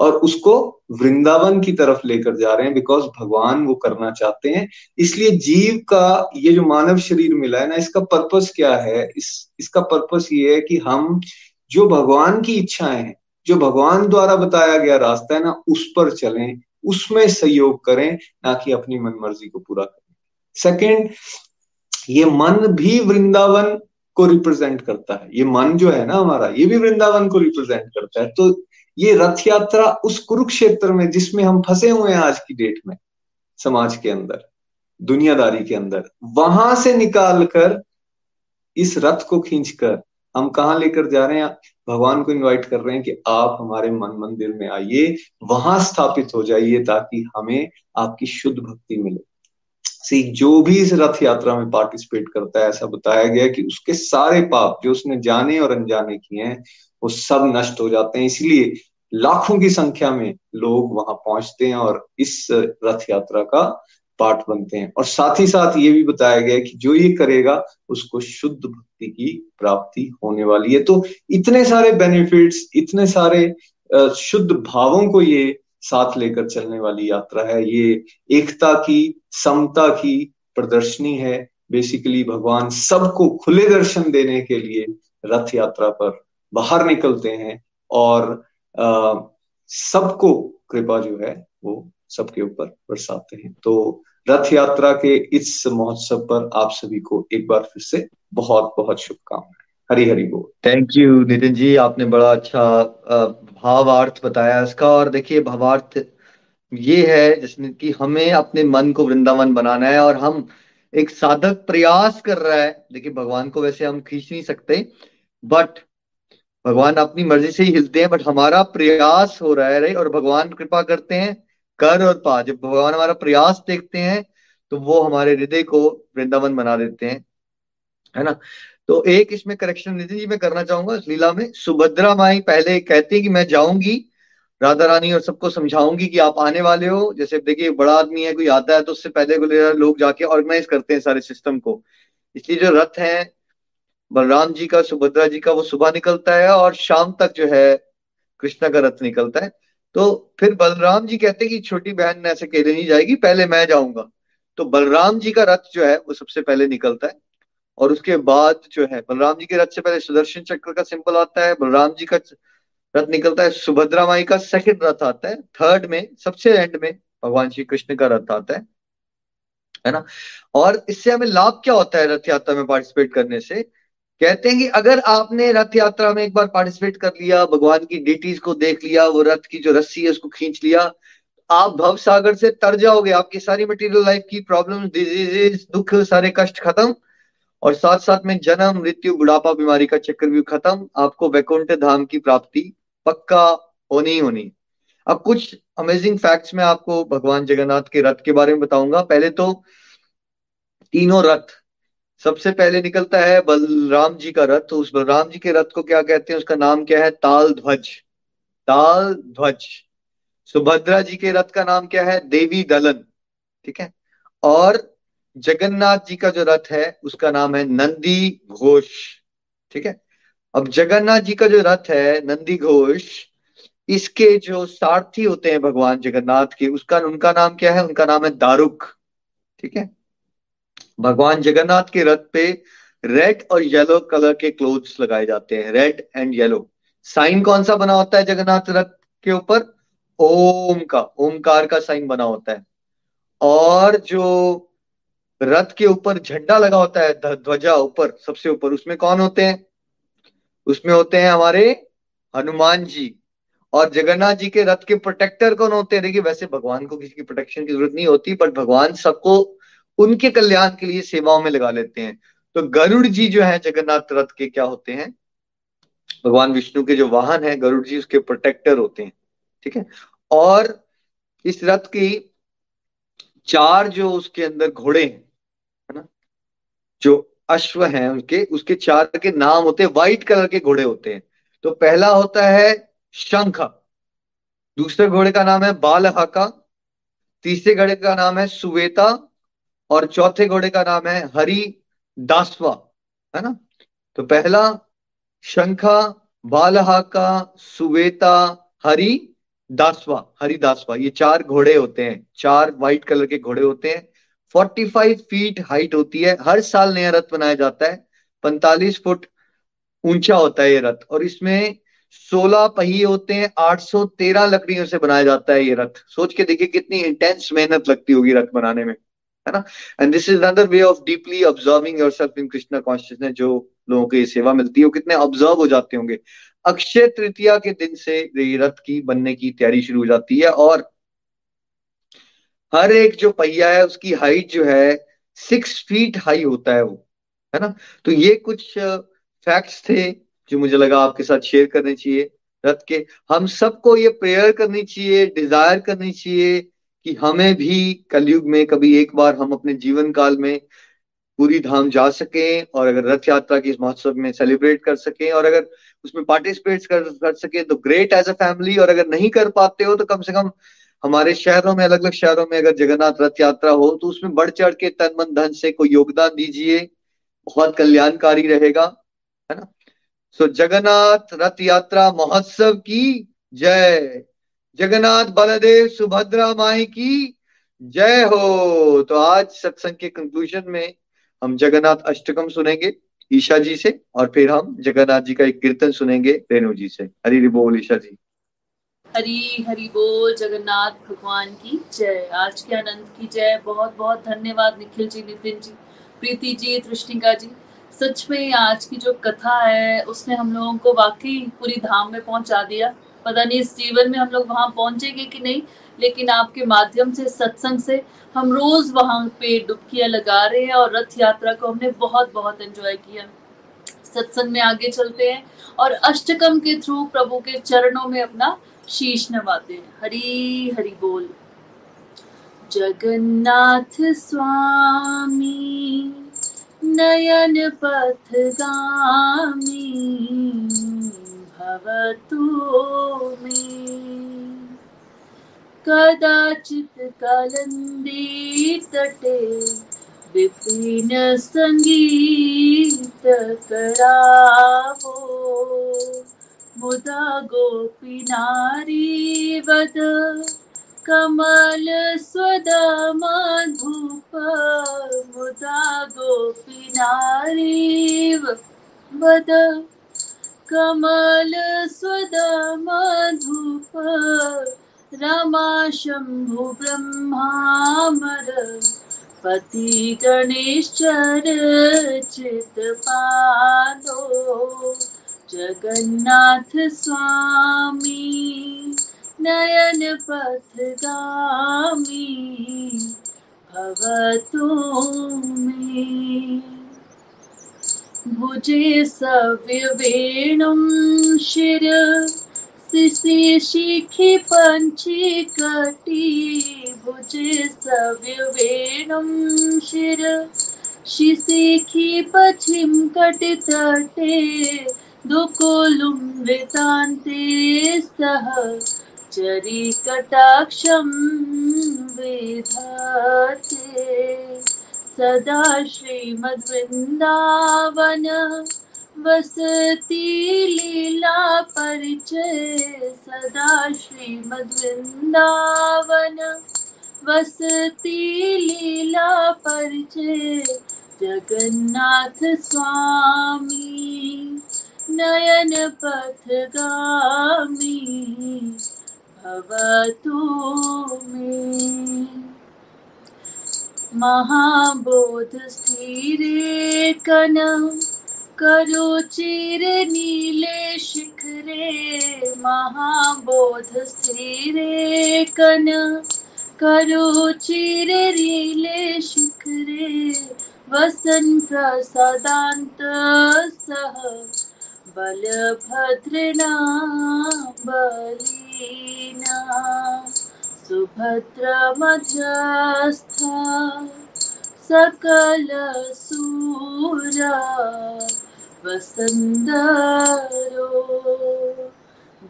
और उसको वृंदावन की तरफ लेकर जा रहे हैं, बिकॉज भगवान वो करना चाहते हैं। इसलिए जीव का ये जो मानव शरीर मिला है ना, इसका पर्पस क्या है? इसका पर्पस ये है कि हम जो भगवान की इच्छाएं हैं, जो भगवान द्वारा बताया गया रास्ता है ना, उस पर चलें, उसमें सहयोग करें, ना कि अपनी मनमर्जी को पूरा करें। सेकेंड, ये मन भी वृंदावन को रिप्रेजेंट करता है। ये मन जो है ना हमारा, ये भी वृंदावन को रिप्रेजेंट करता है। तो ये रथ यात्रा उस कुरुक्षेत्र में जिसमें हम फंसे हुए हैं आज की डेट में, समाज के अंदर, दुनियादारी के अंदर, वहां से निकालकर इस रथ को खींचकर हम कहाँ लेकर जा रहे हैं? भगवान को इनवाइट कर रहे हैं कि आप हमारे मन मंदिर में आइए, वहां स्थापित हो जाइए ताकि हमें आपकी शुद्ध भक्ति मिले। जो भी इस रथ यात्रा में पार्टिसिपेट करता है, ऐसा बताया गया कि उसके सारे पाप जो उसने जाने और अनजाने किए हैं वो सब नष्ट हो जाते हैं। इसलिए लाखों की संख्या में लोग वहां पहुंचते हैं और इस रथ यात्रा का पार्ट बनते हैं। और साथ ही साथ ये भी बताया गया कि जो ये करेगा उसको शुद्ध भक्ति की प्राप्ति होने वाली है। तो इतने सारे बेनिफिट्स, इतने सारे शुद्ध भावों को ये साथ लेकर चलने वाली यात्रा है। ये एकता की, समता की प्रदर्शनी है। बेसिकली भगवान सबको खुले दर्शन देने के लिए रथ यात्रा पर बाहर निकलते हैं और सबको कृपा जो है वो सबके ऊपर बरसाते हैं। तो रथ यात्रा के इस महोत्सव पर आप सभी को एक बार फिर से बहुत बहुत शुभकामनाएं। हरी हरी बोल। थैंक यू नितिन जी, आपने बड़ा अच्छा भावार्थ बताया इसका। और देखिए, भावार्थ ये है जिसमें कि हमें अपने मन को वृंदावन बनाना है और हम एक साधक प्रयास कर रहा है। देखिए, भगवान को वैसे हम खींच नहीं सकते, बट भगवान अपनी मर्जी से ही हिलते हैं, बट हमारा प्रयास हो रहा है और भगवान कृपा करते हैं। कर और पा, जब भगवान हमारा प्रयास देखते हैं तो वो हमारे हृदय को वृंदावन बना देते हैं, है ना। तो एक इसमें करेक्शन नितिन जी मैं करना चाहूंगा। इस लीला में सुभद्रा माई पहले कहती है कि मैं जाऊंगी राधा रानी और सबको समझाऊंगी कि आप आने वाले हो। जैसे देखिए, बड़ा आदमी है, कोई आता है तो उससे पहले को लोग जाके ऑर्गेनाइज करते हैं सारे सिस्टम को। इसलिए जो रथ है बलराम जी का, सुभद्रा जी का, वो सुबह निकलता है और शाम तक जो है कृष्णा का रथ निकलता है। तो फिर बलराम जी कहते हैं कि छोटी बहन ऐसे अकेले नहीं जाएगी, पहले मैं जाऊंगा। तो बलराम जी का रथ जो है वो सबसे पहले निकलता है और उसके बाद जो है बलराम जी के रथ से पहले सुदर्शन चक्र का सिंबल आता है, बलराम जी का रथ निकलता है, सुभद्रा माई का सेकंड रथ आता है, थर्ड में सबसे एंड में भगवान श्री कृष्ण का रथ आता है, है ना। और इससे हमें लाभ क्या होता है रथ यात्रा में पार्टिसिपेट करने से? कहते हैं कि अगर आपने रथ यात्रा में एक बार पार्टिसिपेट कर लिया, भगवान की डिटीज को देख लिया, वो रथ की जो रस्सी है उसको खींच लिया, आप भव सागर से तर जाओगे। आपकी सारी मटेरियल लाइफ की प्रॉब्लम, डिजीजेज, दुख, सारे कष्ट खत्म और साथ साथ में जन्म, मृत्यु, बुढ़ापा, बीमारी का चक्रव्यूह खत्म। आपको वैकुंठ धाम की प्राप्ति पक्का होनी ही होनी। अब कुछ अमेजिंग फैक्ट्स मैं आपको भगवान जगन्नाथ के रथ के बारे में बताऊंगा। पहले तो तीनों रथ, सबसे पहले निकलता है बलराम जी का रथ। तो उस बलराम जी के रथ को क्या कहते हैं? उसका नाम क्या है? ताल ध्वज। ताल ध्वज। सुभद्रा जी के रथ का नाम क्या है? देवी दलन, ठीक है। और जगन्नाथ जी का जो रथ है उसका नाम है नंदी घोष, ठीक है। अब जगन्नाथ जी का जो रथ है नंदी घोष, इसके जो सारथी होते हैं भगवान जगन्नाथ के, उसका उनका नाम क्या है? उनका नाम है दारुक, ठीक है। भगवान जगन्नाथ के रथ पे रेड और येलो कलर के क्लोथ्स लगाए जाते हैं, रेड एंड येलो। साइन कौन सा बना होता है जगन्नाथ रथ के ऊपर? ओम का, ओमकार का साइन बना होता है। और जो रथ के ऊपर झंडा लगा होता है, ध्वजा ऊपर, सबसे ऊपर, उसमें कौन होते हैं? उसमें होते हैं हमारे हनुमान जी। और जगन्नाथ जी के रथ के प्रोटेक्टर कौन होते हैं? देखिए वैसे भगवान को किसी की प्रोटेक्शन की जरूरत नहीं होती, बट भगवान सबको उनके कल्याण के लिए सेवाओं में लगा लेते हैं। तो गरुड़ जी जो है जगन्नाथ रथ के क्या होते हैं? भगवान विष्णु के जो वाहन है गरुड़ जी, उसके प्रोटेक्टर होते हैं, ठीक है। और इस रथ की चार जो उसके अंदर घोड़े हैं, है ना, जो अश्व हैं उनके, उसके चार के नाम होते हैं, व्हाइट कलर के घोड़े होते हैं। तो पहला होता है शंख, दूसरे घोड़े का नाम है बालहका, तीसरे घोड़े का नाम है सुवेता, और चौथे घोड़े का नाम है हरि दासवा, है ना। तो पहला शंखा, बालहका, सुवेता, हरि दासवा, हरिदासवा, ये चार घोड़े होते हैं, चार व्हाइट कलर के घोड़े होते हैं। 45 फीट हाइट होती है। हर साल नया रथ बनाया जाता है। 45 फुट ऊंचा होता है ये रथ, और इसमें 16 पहिए होते हैं। 813 लकड़ियों से बनाया जाता है ये रथ। सोच के देखिए कितनी इंटेंस मेहनत लगती होगी रथ बनाने में, है ना। And this is another way of deeply observing yourself in Krishna consciousness. जो लोगों को ये सेवा मिलती है वो कितने ऑब्जर्व हो जाते होंगे। अक्षय तृतीया के दिन से रथ की बनने की तैयारी शुरू हो जाती है, और हर एक जो पहिया है उसकी हाइट जो है 6 फीट हाई होता है वो, है ना। तो ये कुछ फैक्ट्स थे जो मुझे लगा आपके साथ शेयर करने चाहिए रथ के। हम सबको ये प्रेयर करनी चाहिए, डिजायर करनी चाहिए कि हमें भी कलयुग में कभी एक बार हम अपने जीवन काल में पूरी धाम जा सकें, और अगर रथ यात्रा के इस महोत्सव में सेलिब्रेट कर सकें, और अगर उसमें पार्टिसिपेट कर सकें तो ग्रेट एज अ फैमिली। और अगर नहीं कर पाते हो तो कम से कम हमारे शहरों में, अलग अलग शहरों में अगर जगन्नाथ रथ यात्रा हो तो उसमें बढ़ चढ़ के तन मन धन से कोई योगदान दीजिए, बहुत कल्याणकारी रहेगा, है ना। सो जगन्नाथ रथ यात्रा महोत्सव की जय, जगन्नाथ बलदेव सुभद्रा माई की जय हो। तो आज सत्संग के कंक्लूजन में हम जगन्नाथ अष्टकम सुनेंगे ईशा जी से, और फिर हम जगन्नाथ जी का एक कीर्तन सुनेंगे रेणु जी से। हरी हरी बोल ईशा जी, हरी हरी बोल, जगन्नाथ भगवान की जय, आज के आनंद की जय। बहुत बहुत धन्यवाद निखिल जी, नितिन जी, प्रीति जी, तृष्णिका जी। सच में आज की जो कथा है उसने हम लोगों को वाकई पूरी धाम में पहुंचा दिया। पता नहीं इस जीवन में हम लोग वहां पहुंचेंगे कि नहीं, लेकिन आपके माध्यम से, सत्संग से हम रोज वहां पे डुबकियां लगा रहे हैं, और रथ यात्रा को हमने बहुत बहुत एंजॉय किया। सत्संग में आगे चलते हैं और अष्टकम के थ्रू प्रभु के चरणों में अपना शीश नवाते हैं। हरी हरि बोल। जगन्नाथ स्वामी नयन पथगामी भवतु में कदाचित कालंदी तटे विपिन संगीत करावो मुदा गोपी नारी वद कमल स्वद मधुप मुदा गोपी नारी वद कमल स्वद मधुप रमा शंभु ब्रह्मामर पति गणेश चरचित पादो। जगन्नाथ स्वामी नयन पथगामी भवतु मे भुजे सव्यवेणुं शिर शिशि शिखि पंचकटी भुजे सव्यवेणुं शिर शिशिखि पश्चिम कटितटे दुकुलुम्बितान्ते सह चरिकटाक्षं विधाते सदा श्रीमद्वृन्दावन वसति लीला परिचय सदा श्रीमद्वृन्दावन वसति लीला परिचय। जगन्नाथ स्वामी नयन पथगामी भवतु मे। महाबोध स्थिरे कनम करोचिर नीले शिखरे महाबोध स्थिरे कनम करोचिर नीले शिखरे वसन प्रसादांत सह बलभद्रना बलिना सुभद्रा मध्यस्था सकल सूरा वसंदरो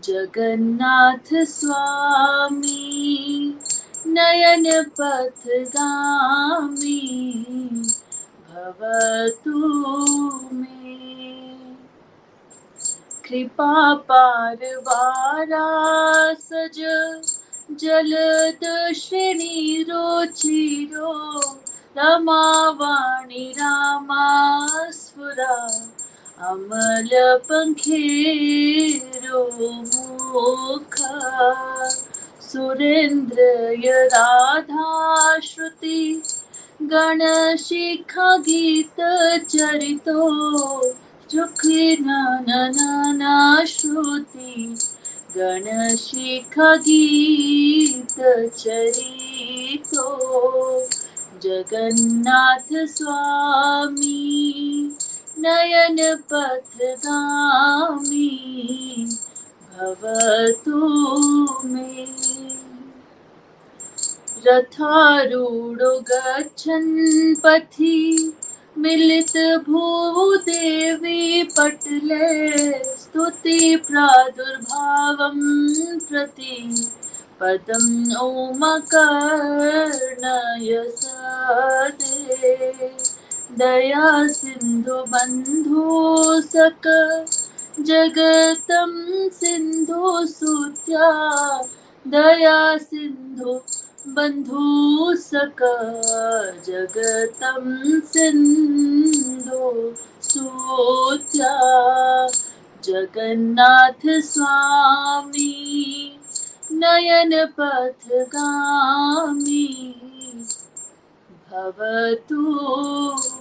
जगन्नाथ स्वामी नयन पथगामी भवतु मे कृपा पारवारा सज जलदर्शिनी रोचिरो रमावाणी रामास्फुरा अमल पंखेरो मुखा सुरेंद्रय राधा श्रुति गणशिखा गीत चरितो जुखिनाना श्रुति गणशिखा गीत चरितो जगन्नाथ स्वामी नयन पथगामी भवतु मे रथारूढ़ो गच्छन् पथि मिलित भूव देवी पटले स्तुति प्रादुर्भावं प्रति पदम ओमकर्णय सदे दया सिंधु बंधु सक जगतम सिंधु सुत्या दया सिंधु बंधु सका जगतम सिंधु सूत्या जगन्नाथ स्वामी नयन पथगामी भवतु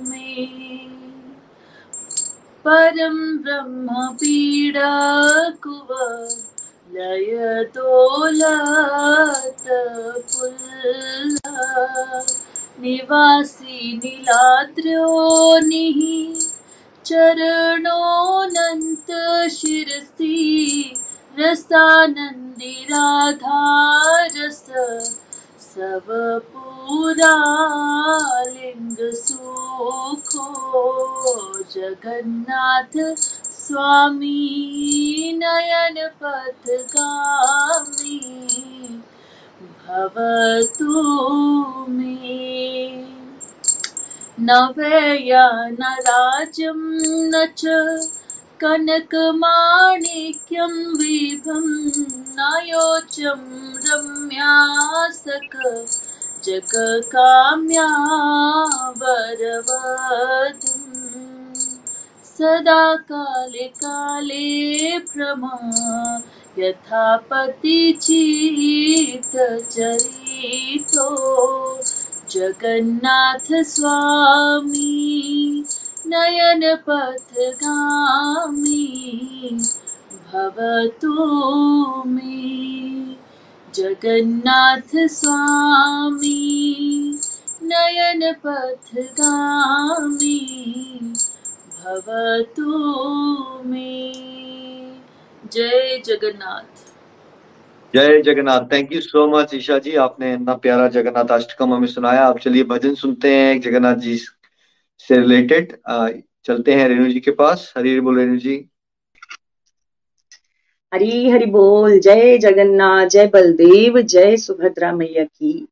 मे परम ब्रह्म पीड़ा कुव लय दोलत पुल्ला निवासी नीलाद्रो निहि चरणोनंत शिरसि रसानंदी राधारस सब पूरा लिंग सुखो जगन्नाथ स्वामी नयन पथगामी भवतु मे नवयान राजं न च कनकमाणिक्यं विभं नयोचम रम्यासक जगकाम्या वरवधुम् सदा काले काले प्रमा यथापति चित चरितो जगन्नाथ स्वामी नयन पथगामी भवतु मे जगन्नाथ स्वामी नयन पथगामी भवतु मे जय जगन्नाथ। जय Jagannath. Thank you so much Isha ji, आपने इतना प्यारा जगन्नाथ अष्टकम हमें सुनाया। आप चलिए भजन सुनते हैं जगन्नाथ जी से रिलेटेड। चलते हैं रेणु जी के पास। हरि हरि बोल रेणु जी। हरि हरि बोल। जय जगन्नाथ, जय बलदेव, जय सुभद्रा मैया की।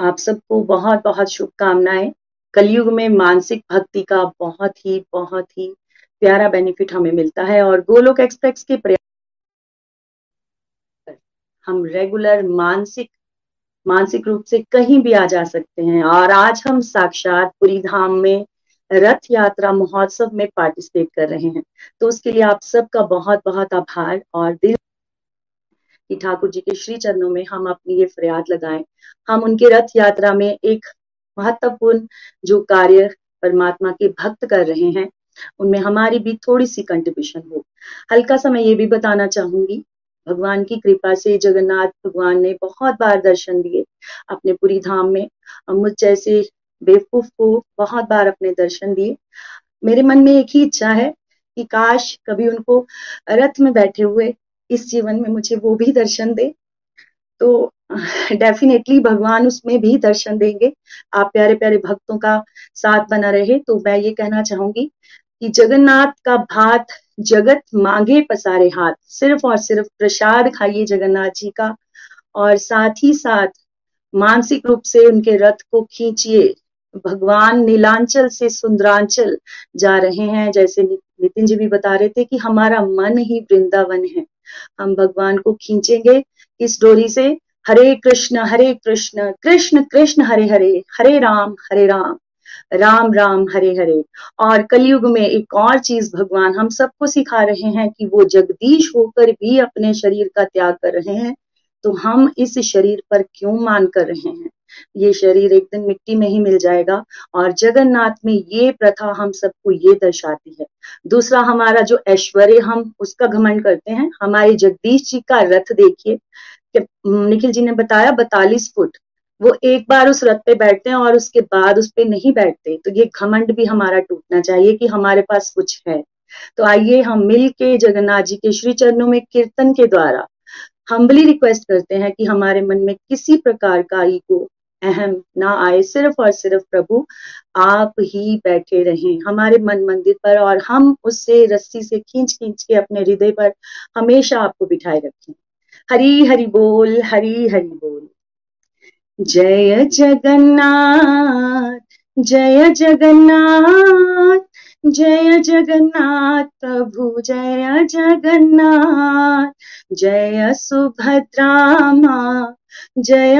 आप सबको बहुत बहुत शुभकामनाएं। कलयुग में मानसिक भक्ति का बहुत ही प्यारा बेनिफिट हमें मिलता है और गोलोक एक्सप्रेस के प्रयास हम रेगुलर मानसिक रूप से कहीं भी आ जा सकते हैं। और आज हम साक्षात पुरी धाम में रथ यात्रा महोत्सव में पार्टिसिपेट कर रहे हैं, तो उसके लिए आप सबका बहुत बहुत आभार। और दिल की ठाकुर जी के श्री चरणों में हम अपनी ये फरियाद लगाएं, हम उनके रथ यात्रा में एक महत्वपूर्ण जो कार्य परमात्मा के भक्त कर रहे हैं उनमें हमारी भी थोड़ी सी कंट्रीब्यूशन हो। हल्का सा मैं ये भी बताना चाहूंगी, भगवान की कृपा से जगन्नाथ भगवान ने बहुत बार दर्शन दिए अपने पूरी धाम में, और मुझ जैसे बेवकूफ को बहुत बार अपने दर्शन दिए। मेरे मन में एक ही इच्छा है कि काश कभी उनको रथ में बैठे हुए इस जीवन में मुझे वो भी दर्शन दे, तो डेफिनेटली भगवान उसमें भी दर्शन देंगे। आप प्यारे प्यारे भक्तों का साथ बना रहे। तो मैं ये कहना चाहूंगी कि जगन्नाथ का भात जगत मांगे पसारे हाथ, सिर्फ और सिर्फ प्रसाद खाइए जगन्नाथ जी का, और साथ ही साथ मानसिक रूप से उनके रथ को खींचिए। भगवान नीलांचल से सुंदरांचल जा रहे हैं, जैसे नितिन जी भी बता रहे थे कि हमारा मन ही वृंदावन है। हम भगवान को खींचेंगे इस डोरी से। हरे कृष्ण कृष्ण कृष्ण हरे हरे, हरे राम राम राम हरे हरे। और कलयुग में एक और चीज भगवान हम सबको सिखा रहे हैं कि वो जगदीश होकर भी अपने शरीर का त्याग कर रहे हैं, तो हम इस शरीर पर क्यों मान कर रहे हैं? ये शरीर एक दिन मिट्टी में ही मिल जाएगा। और जगन्नाथ में ये प्रथा हम सबको ये दर्शाती है। दूसरा, हमारा जो ऐश्वर्य हम उसका घमंड करते हैं, हमारे जगदीश जी का रथ देखिए, निखिल जी ने बताया 42 फुट, वो एक बार उस रथ पे बैठते हैं और उसके बाद उस पे नहीं बैठते। तो ये घमंड भी हमारा टूटना चाहिए कि हमारे पास कुछ है। तो आइए हम मिल के जगन्नाथ जी के श्री चरणों में कीर्तन के द्वारा हम्बली रिक्वेस्ट करते हैं कि हमारे मन में किसी प्रकार का ईगो अहम ना आए, सिर्फ और सिर्फ प्रभु आप ही बैठे रहें हमारे मन मंदिर पर, और हम उससे रस्सी से खींच के अपने हृदय पर हमेशा आपको बिठाए रखें। हरी हरि बोल, हरी हरि बोल। जय जगन्नाथ प्रभु जय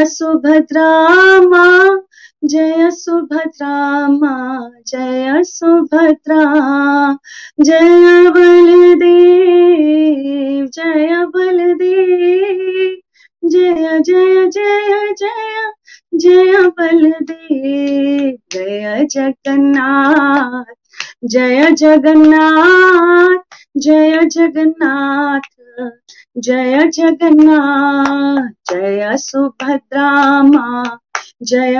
सुभद्रा माँ जय बलदेव जय बलदेव जय जगन्नाथ जय सुभद्रा माँ जय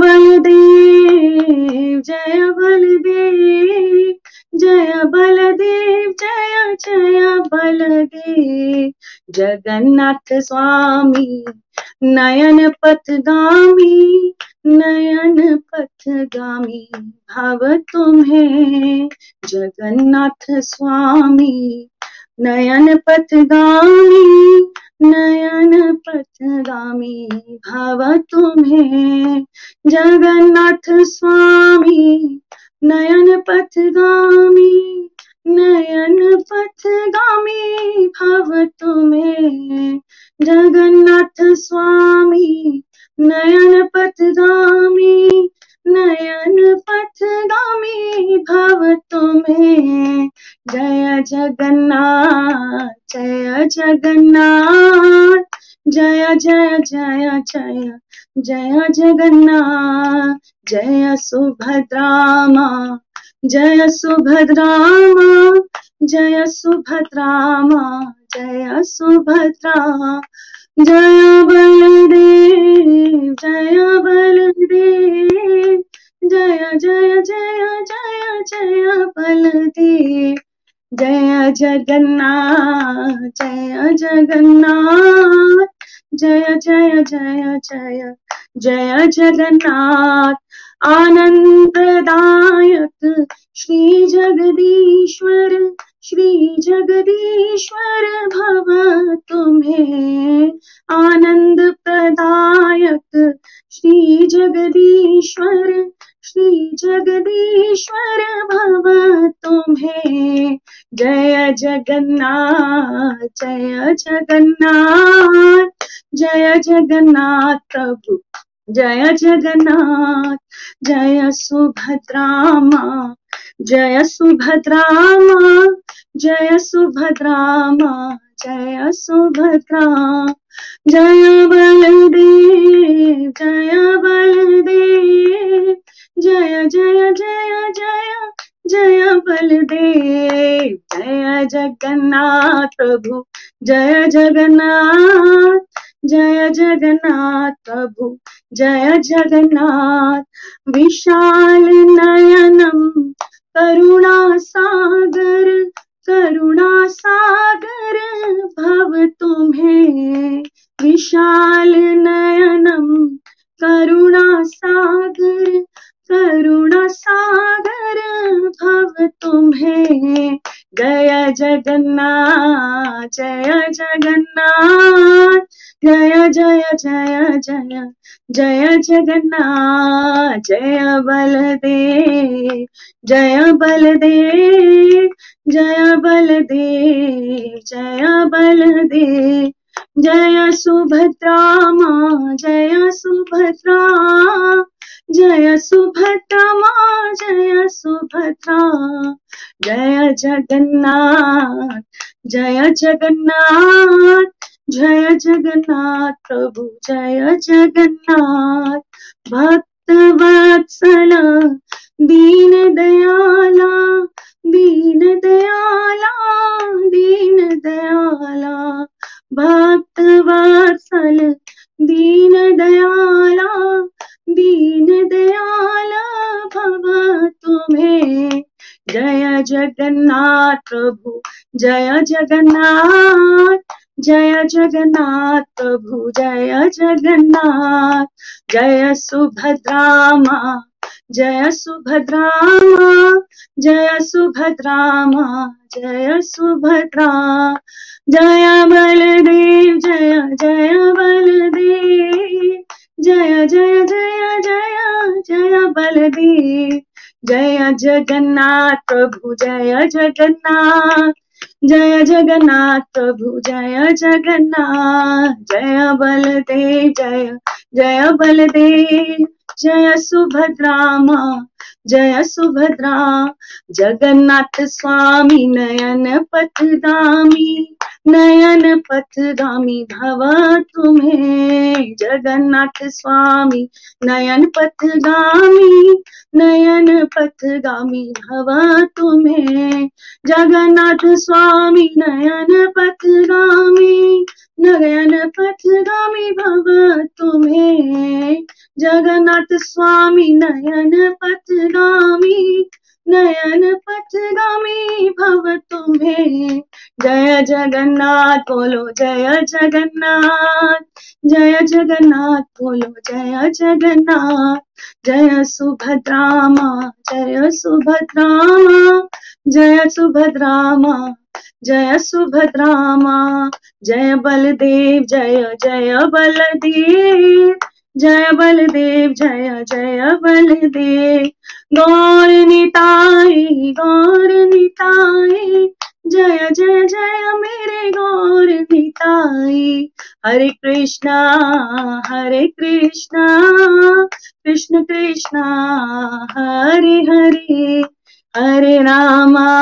बलदेव जगन्नाथ स्वामी नयन पथगामी भव तुम्हें जगन्नाथ स्वामी नयन पथगामी भव तुम्हें जगन्नाथ स्वामी नयन पथगामी भव तुम्हें जगन्नाथ स्वामी नयन पथगामी भव तुम्हें जय जगन्नाथ जय सुभद्रा जय बलदेव जय जगन्नाथ आनंददायक श्री जगदीश्वर भव तुम्हें आनंद प्रदायक श्री जगदीश्वर भव तुम्हें जय जगन्नाथ प्रभु जय सुभद्रा माँ जय सुभद्रा जय बलदेव जय जय जय जय जय बलदेव जय जगन्नाथ प्रभु जय जगन्नाथ विशाल नयनम करुणा सागर भव तुम्हें विशाल नयनम करुणा सागर भव तुम्हें जय जय जय जय जय जगन्नाथ जय बलदेव जय सुभद्रा जय सुभद्रा जय जगन्नाथ प्रभु जय जगन्नाथ भक्त वत्सल दीन दयाला भक्त वत्सल दीन दयाला भव तुम्हें जय जगन्नाथ प्रभु जय जगन्नाथ जय सुभद्रा जय बलदेव जय बलदेव जय जगन्नाथ प्रभु जय जगन्नाथ जय बलदेव जय सुभद्रा जगन्नाथ स्वामी नयन पथगामी भव तुम्हें जगन्नाथ स्वामी नयन पथगामी भव तुम्हें जगन्नाथ स्वामी नयन पथगामी भव तुम्हें जय जगन्नाथ बोलो जय जगन्नाथ जय सुभद्रा मां जय बलदेव गौर निताई जय मेरे गौर निताई हरे कृष्णा कृष्ण कृष्णा हरे हरे हरे रामा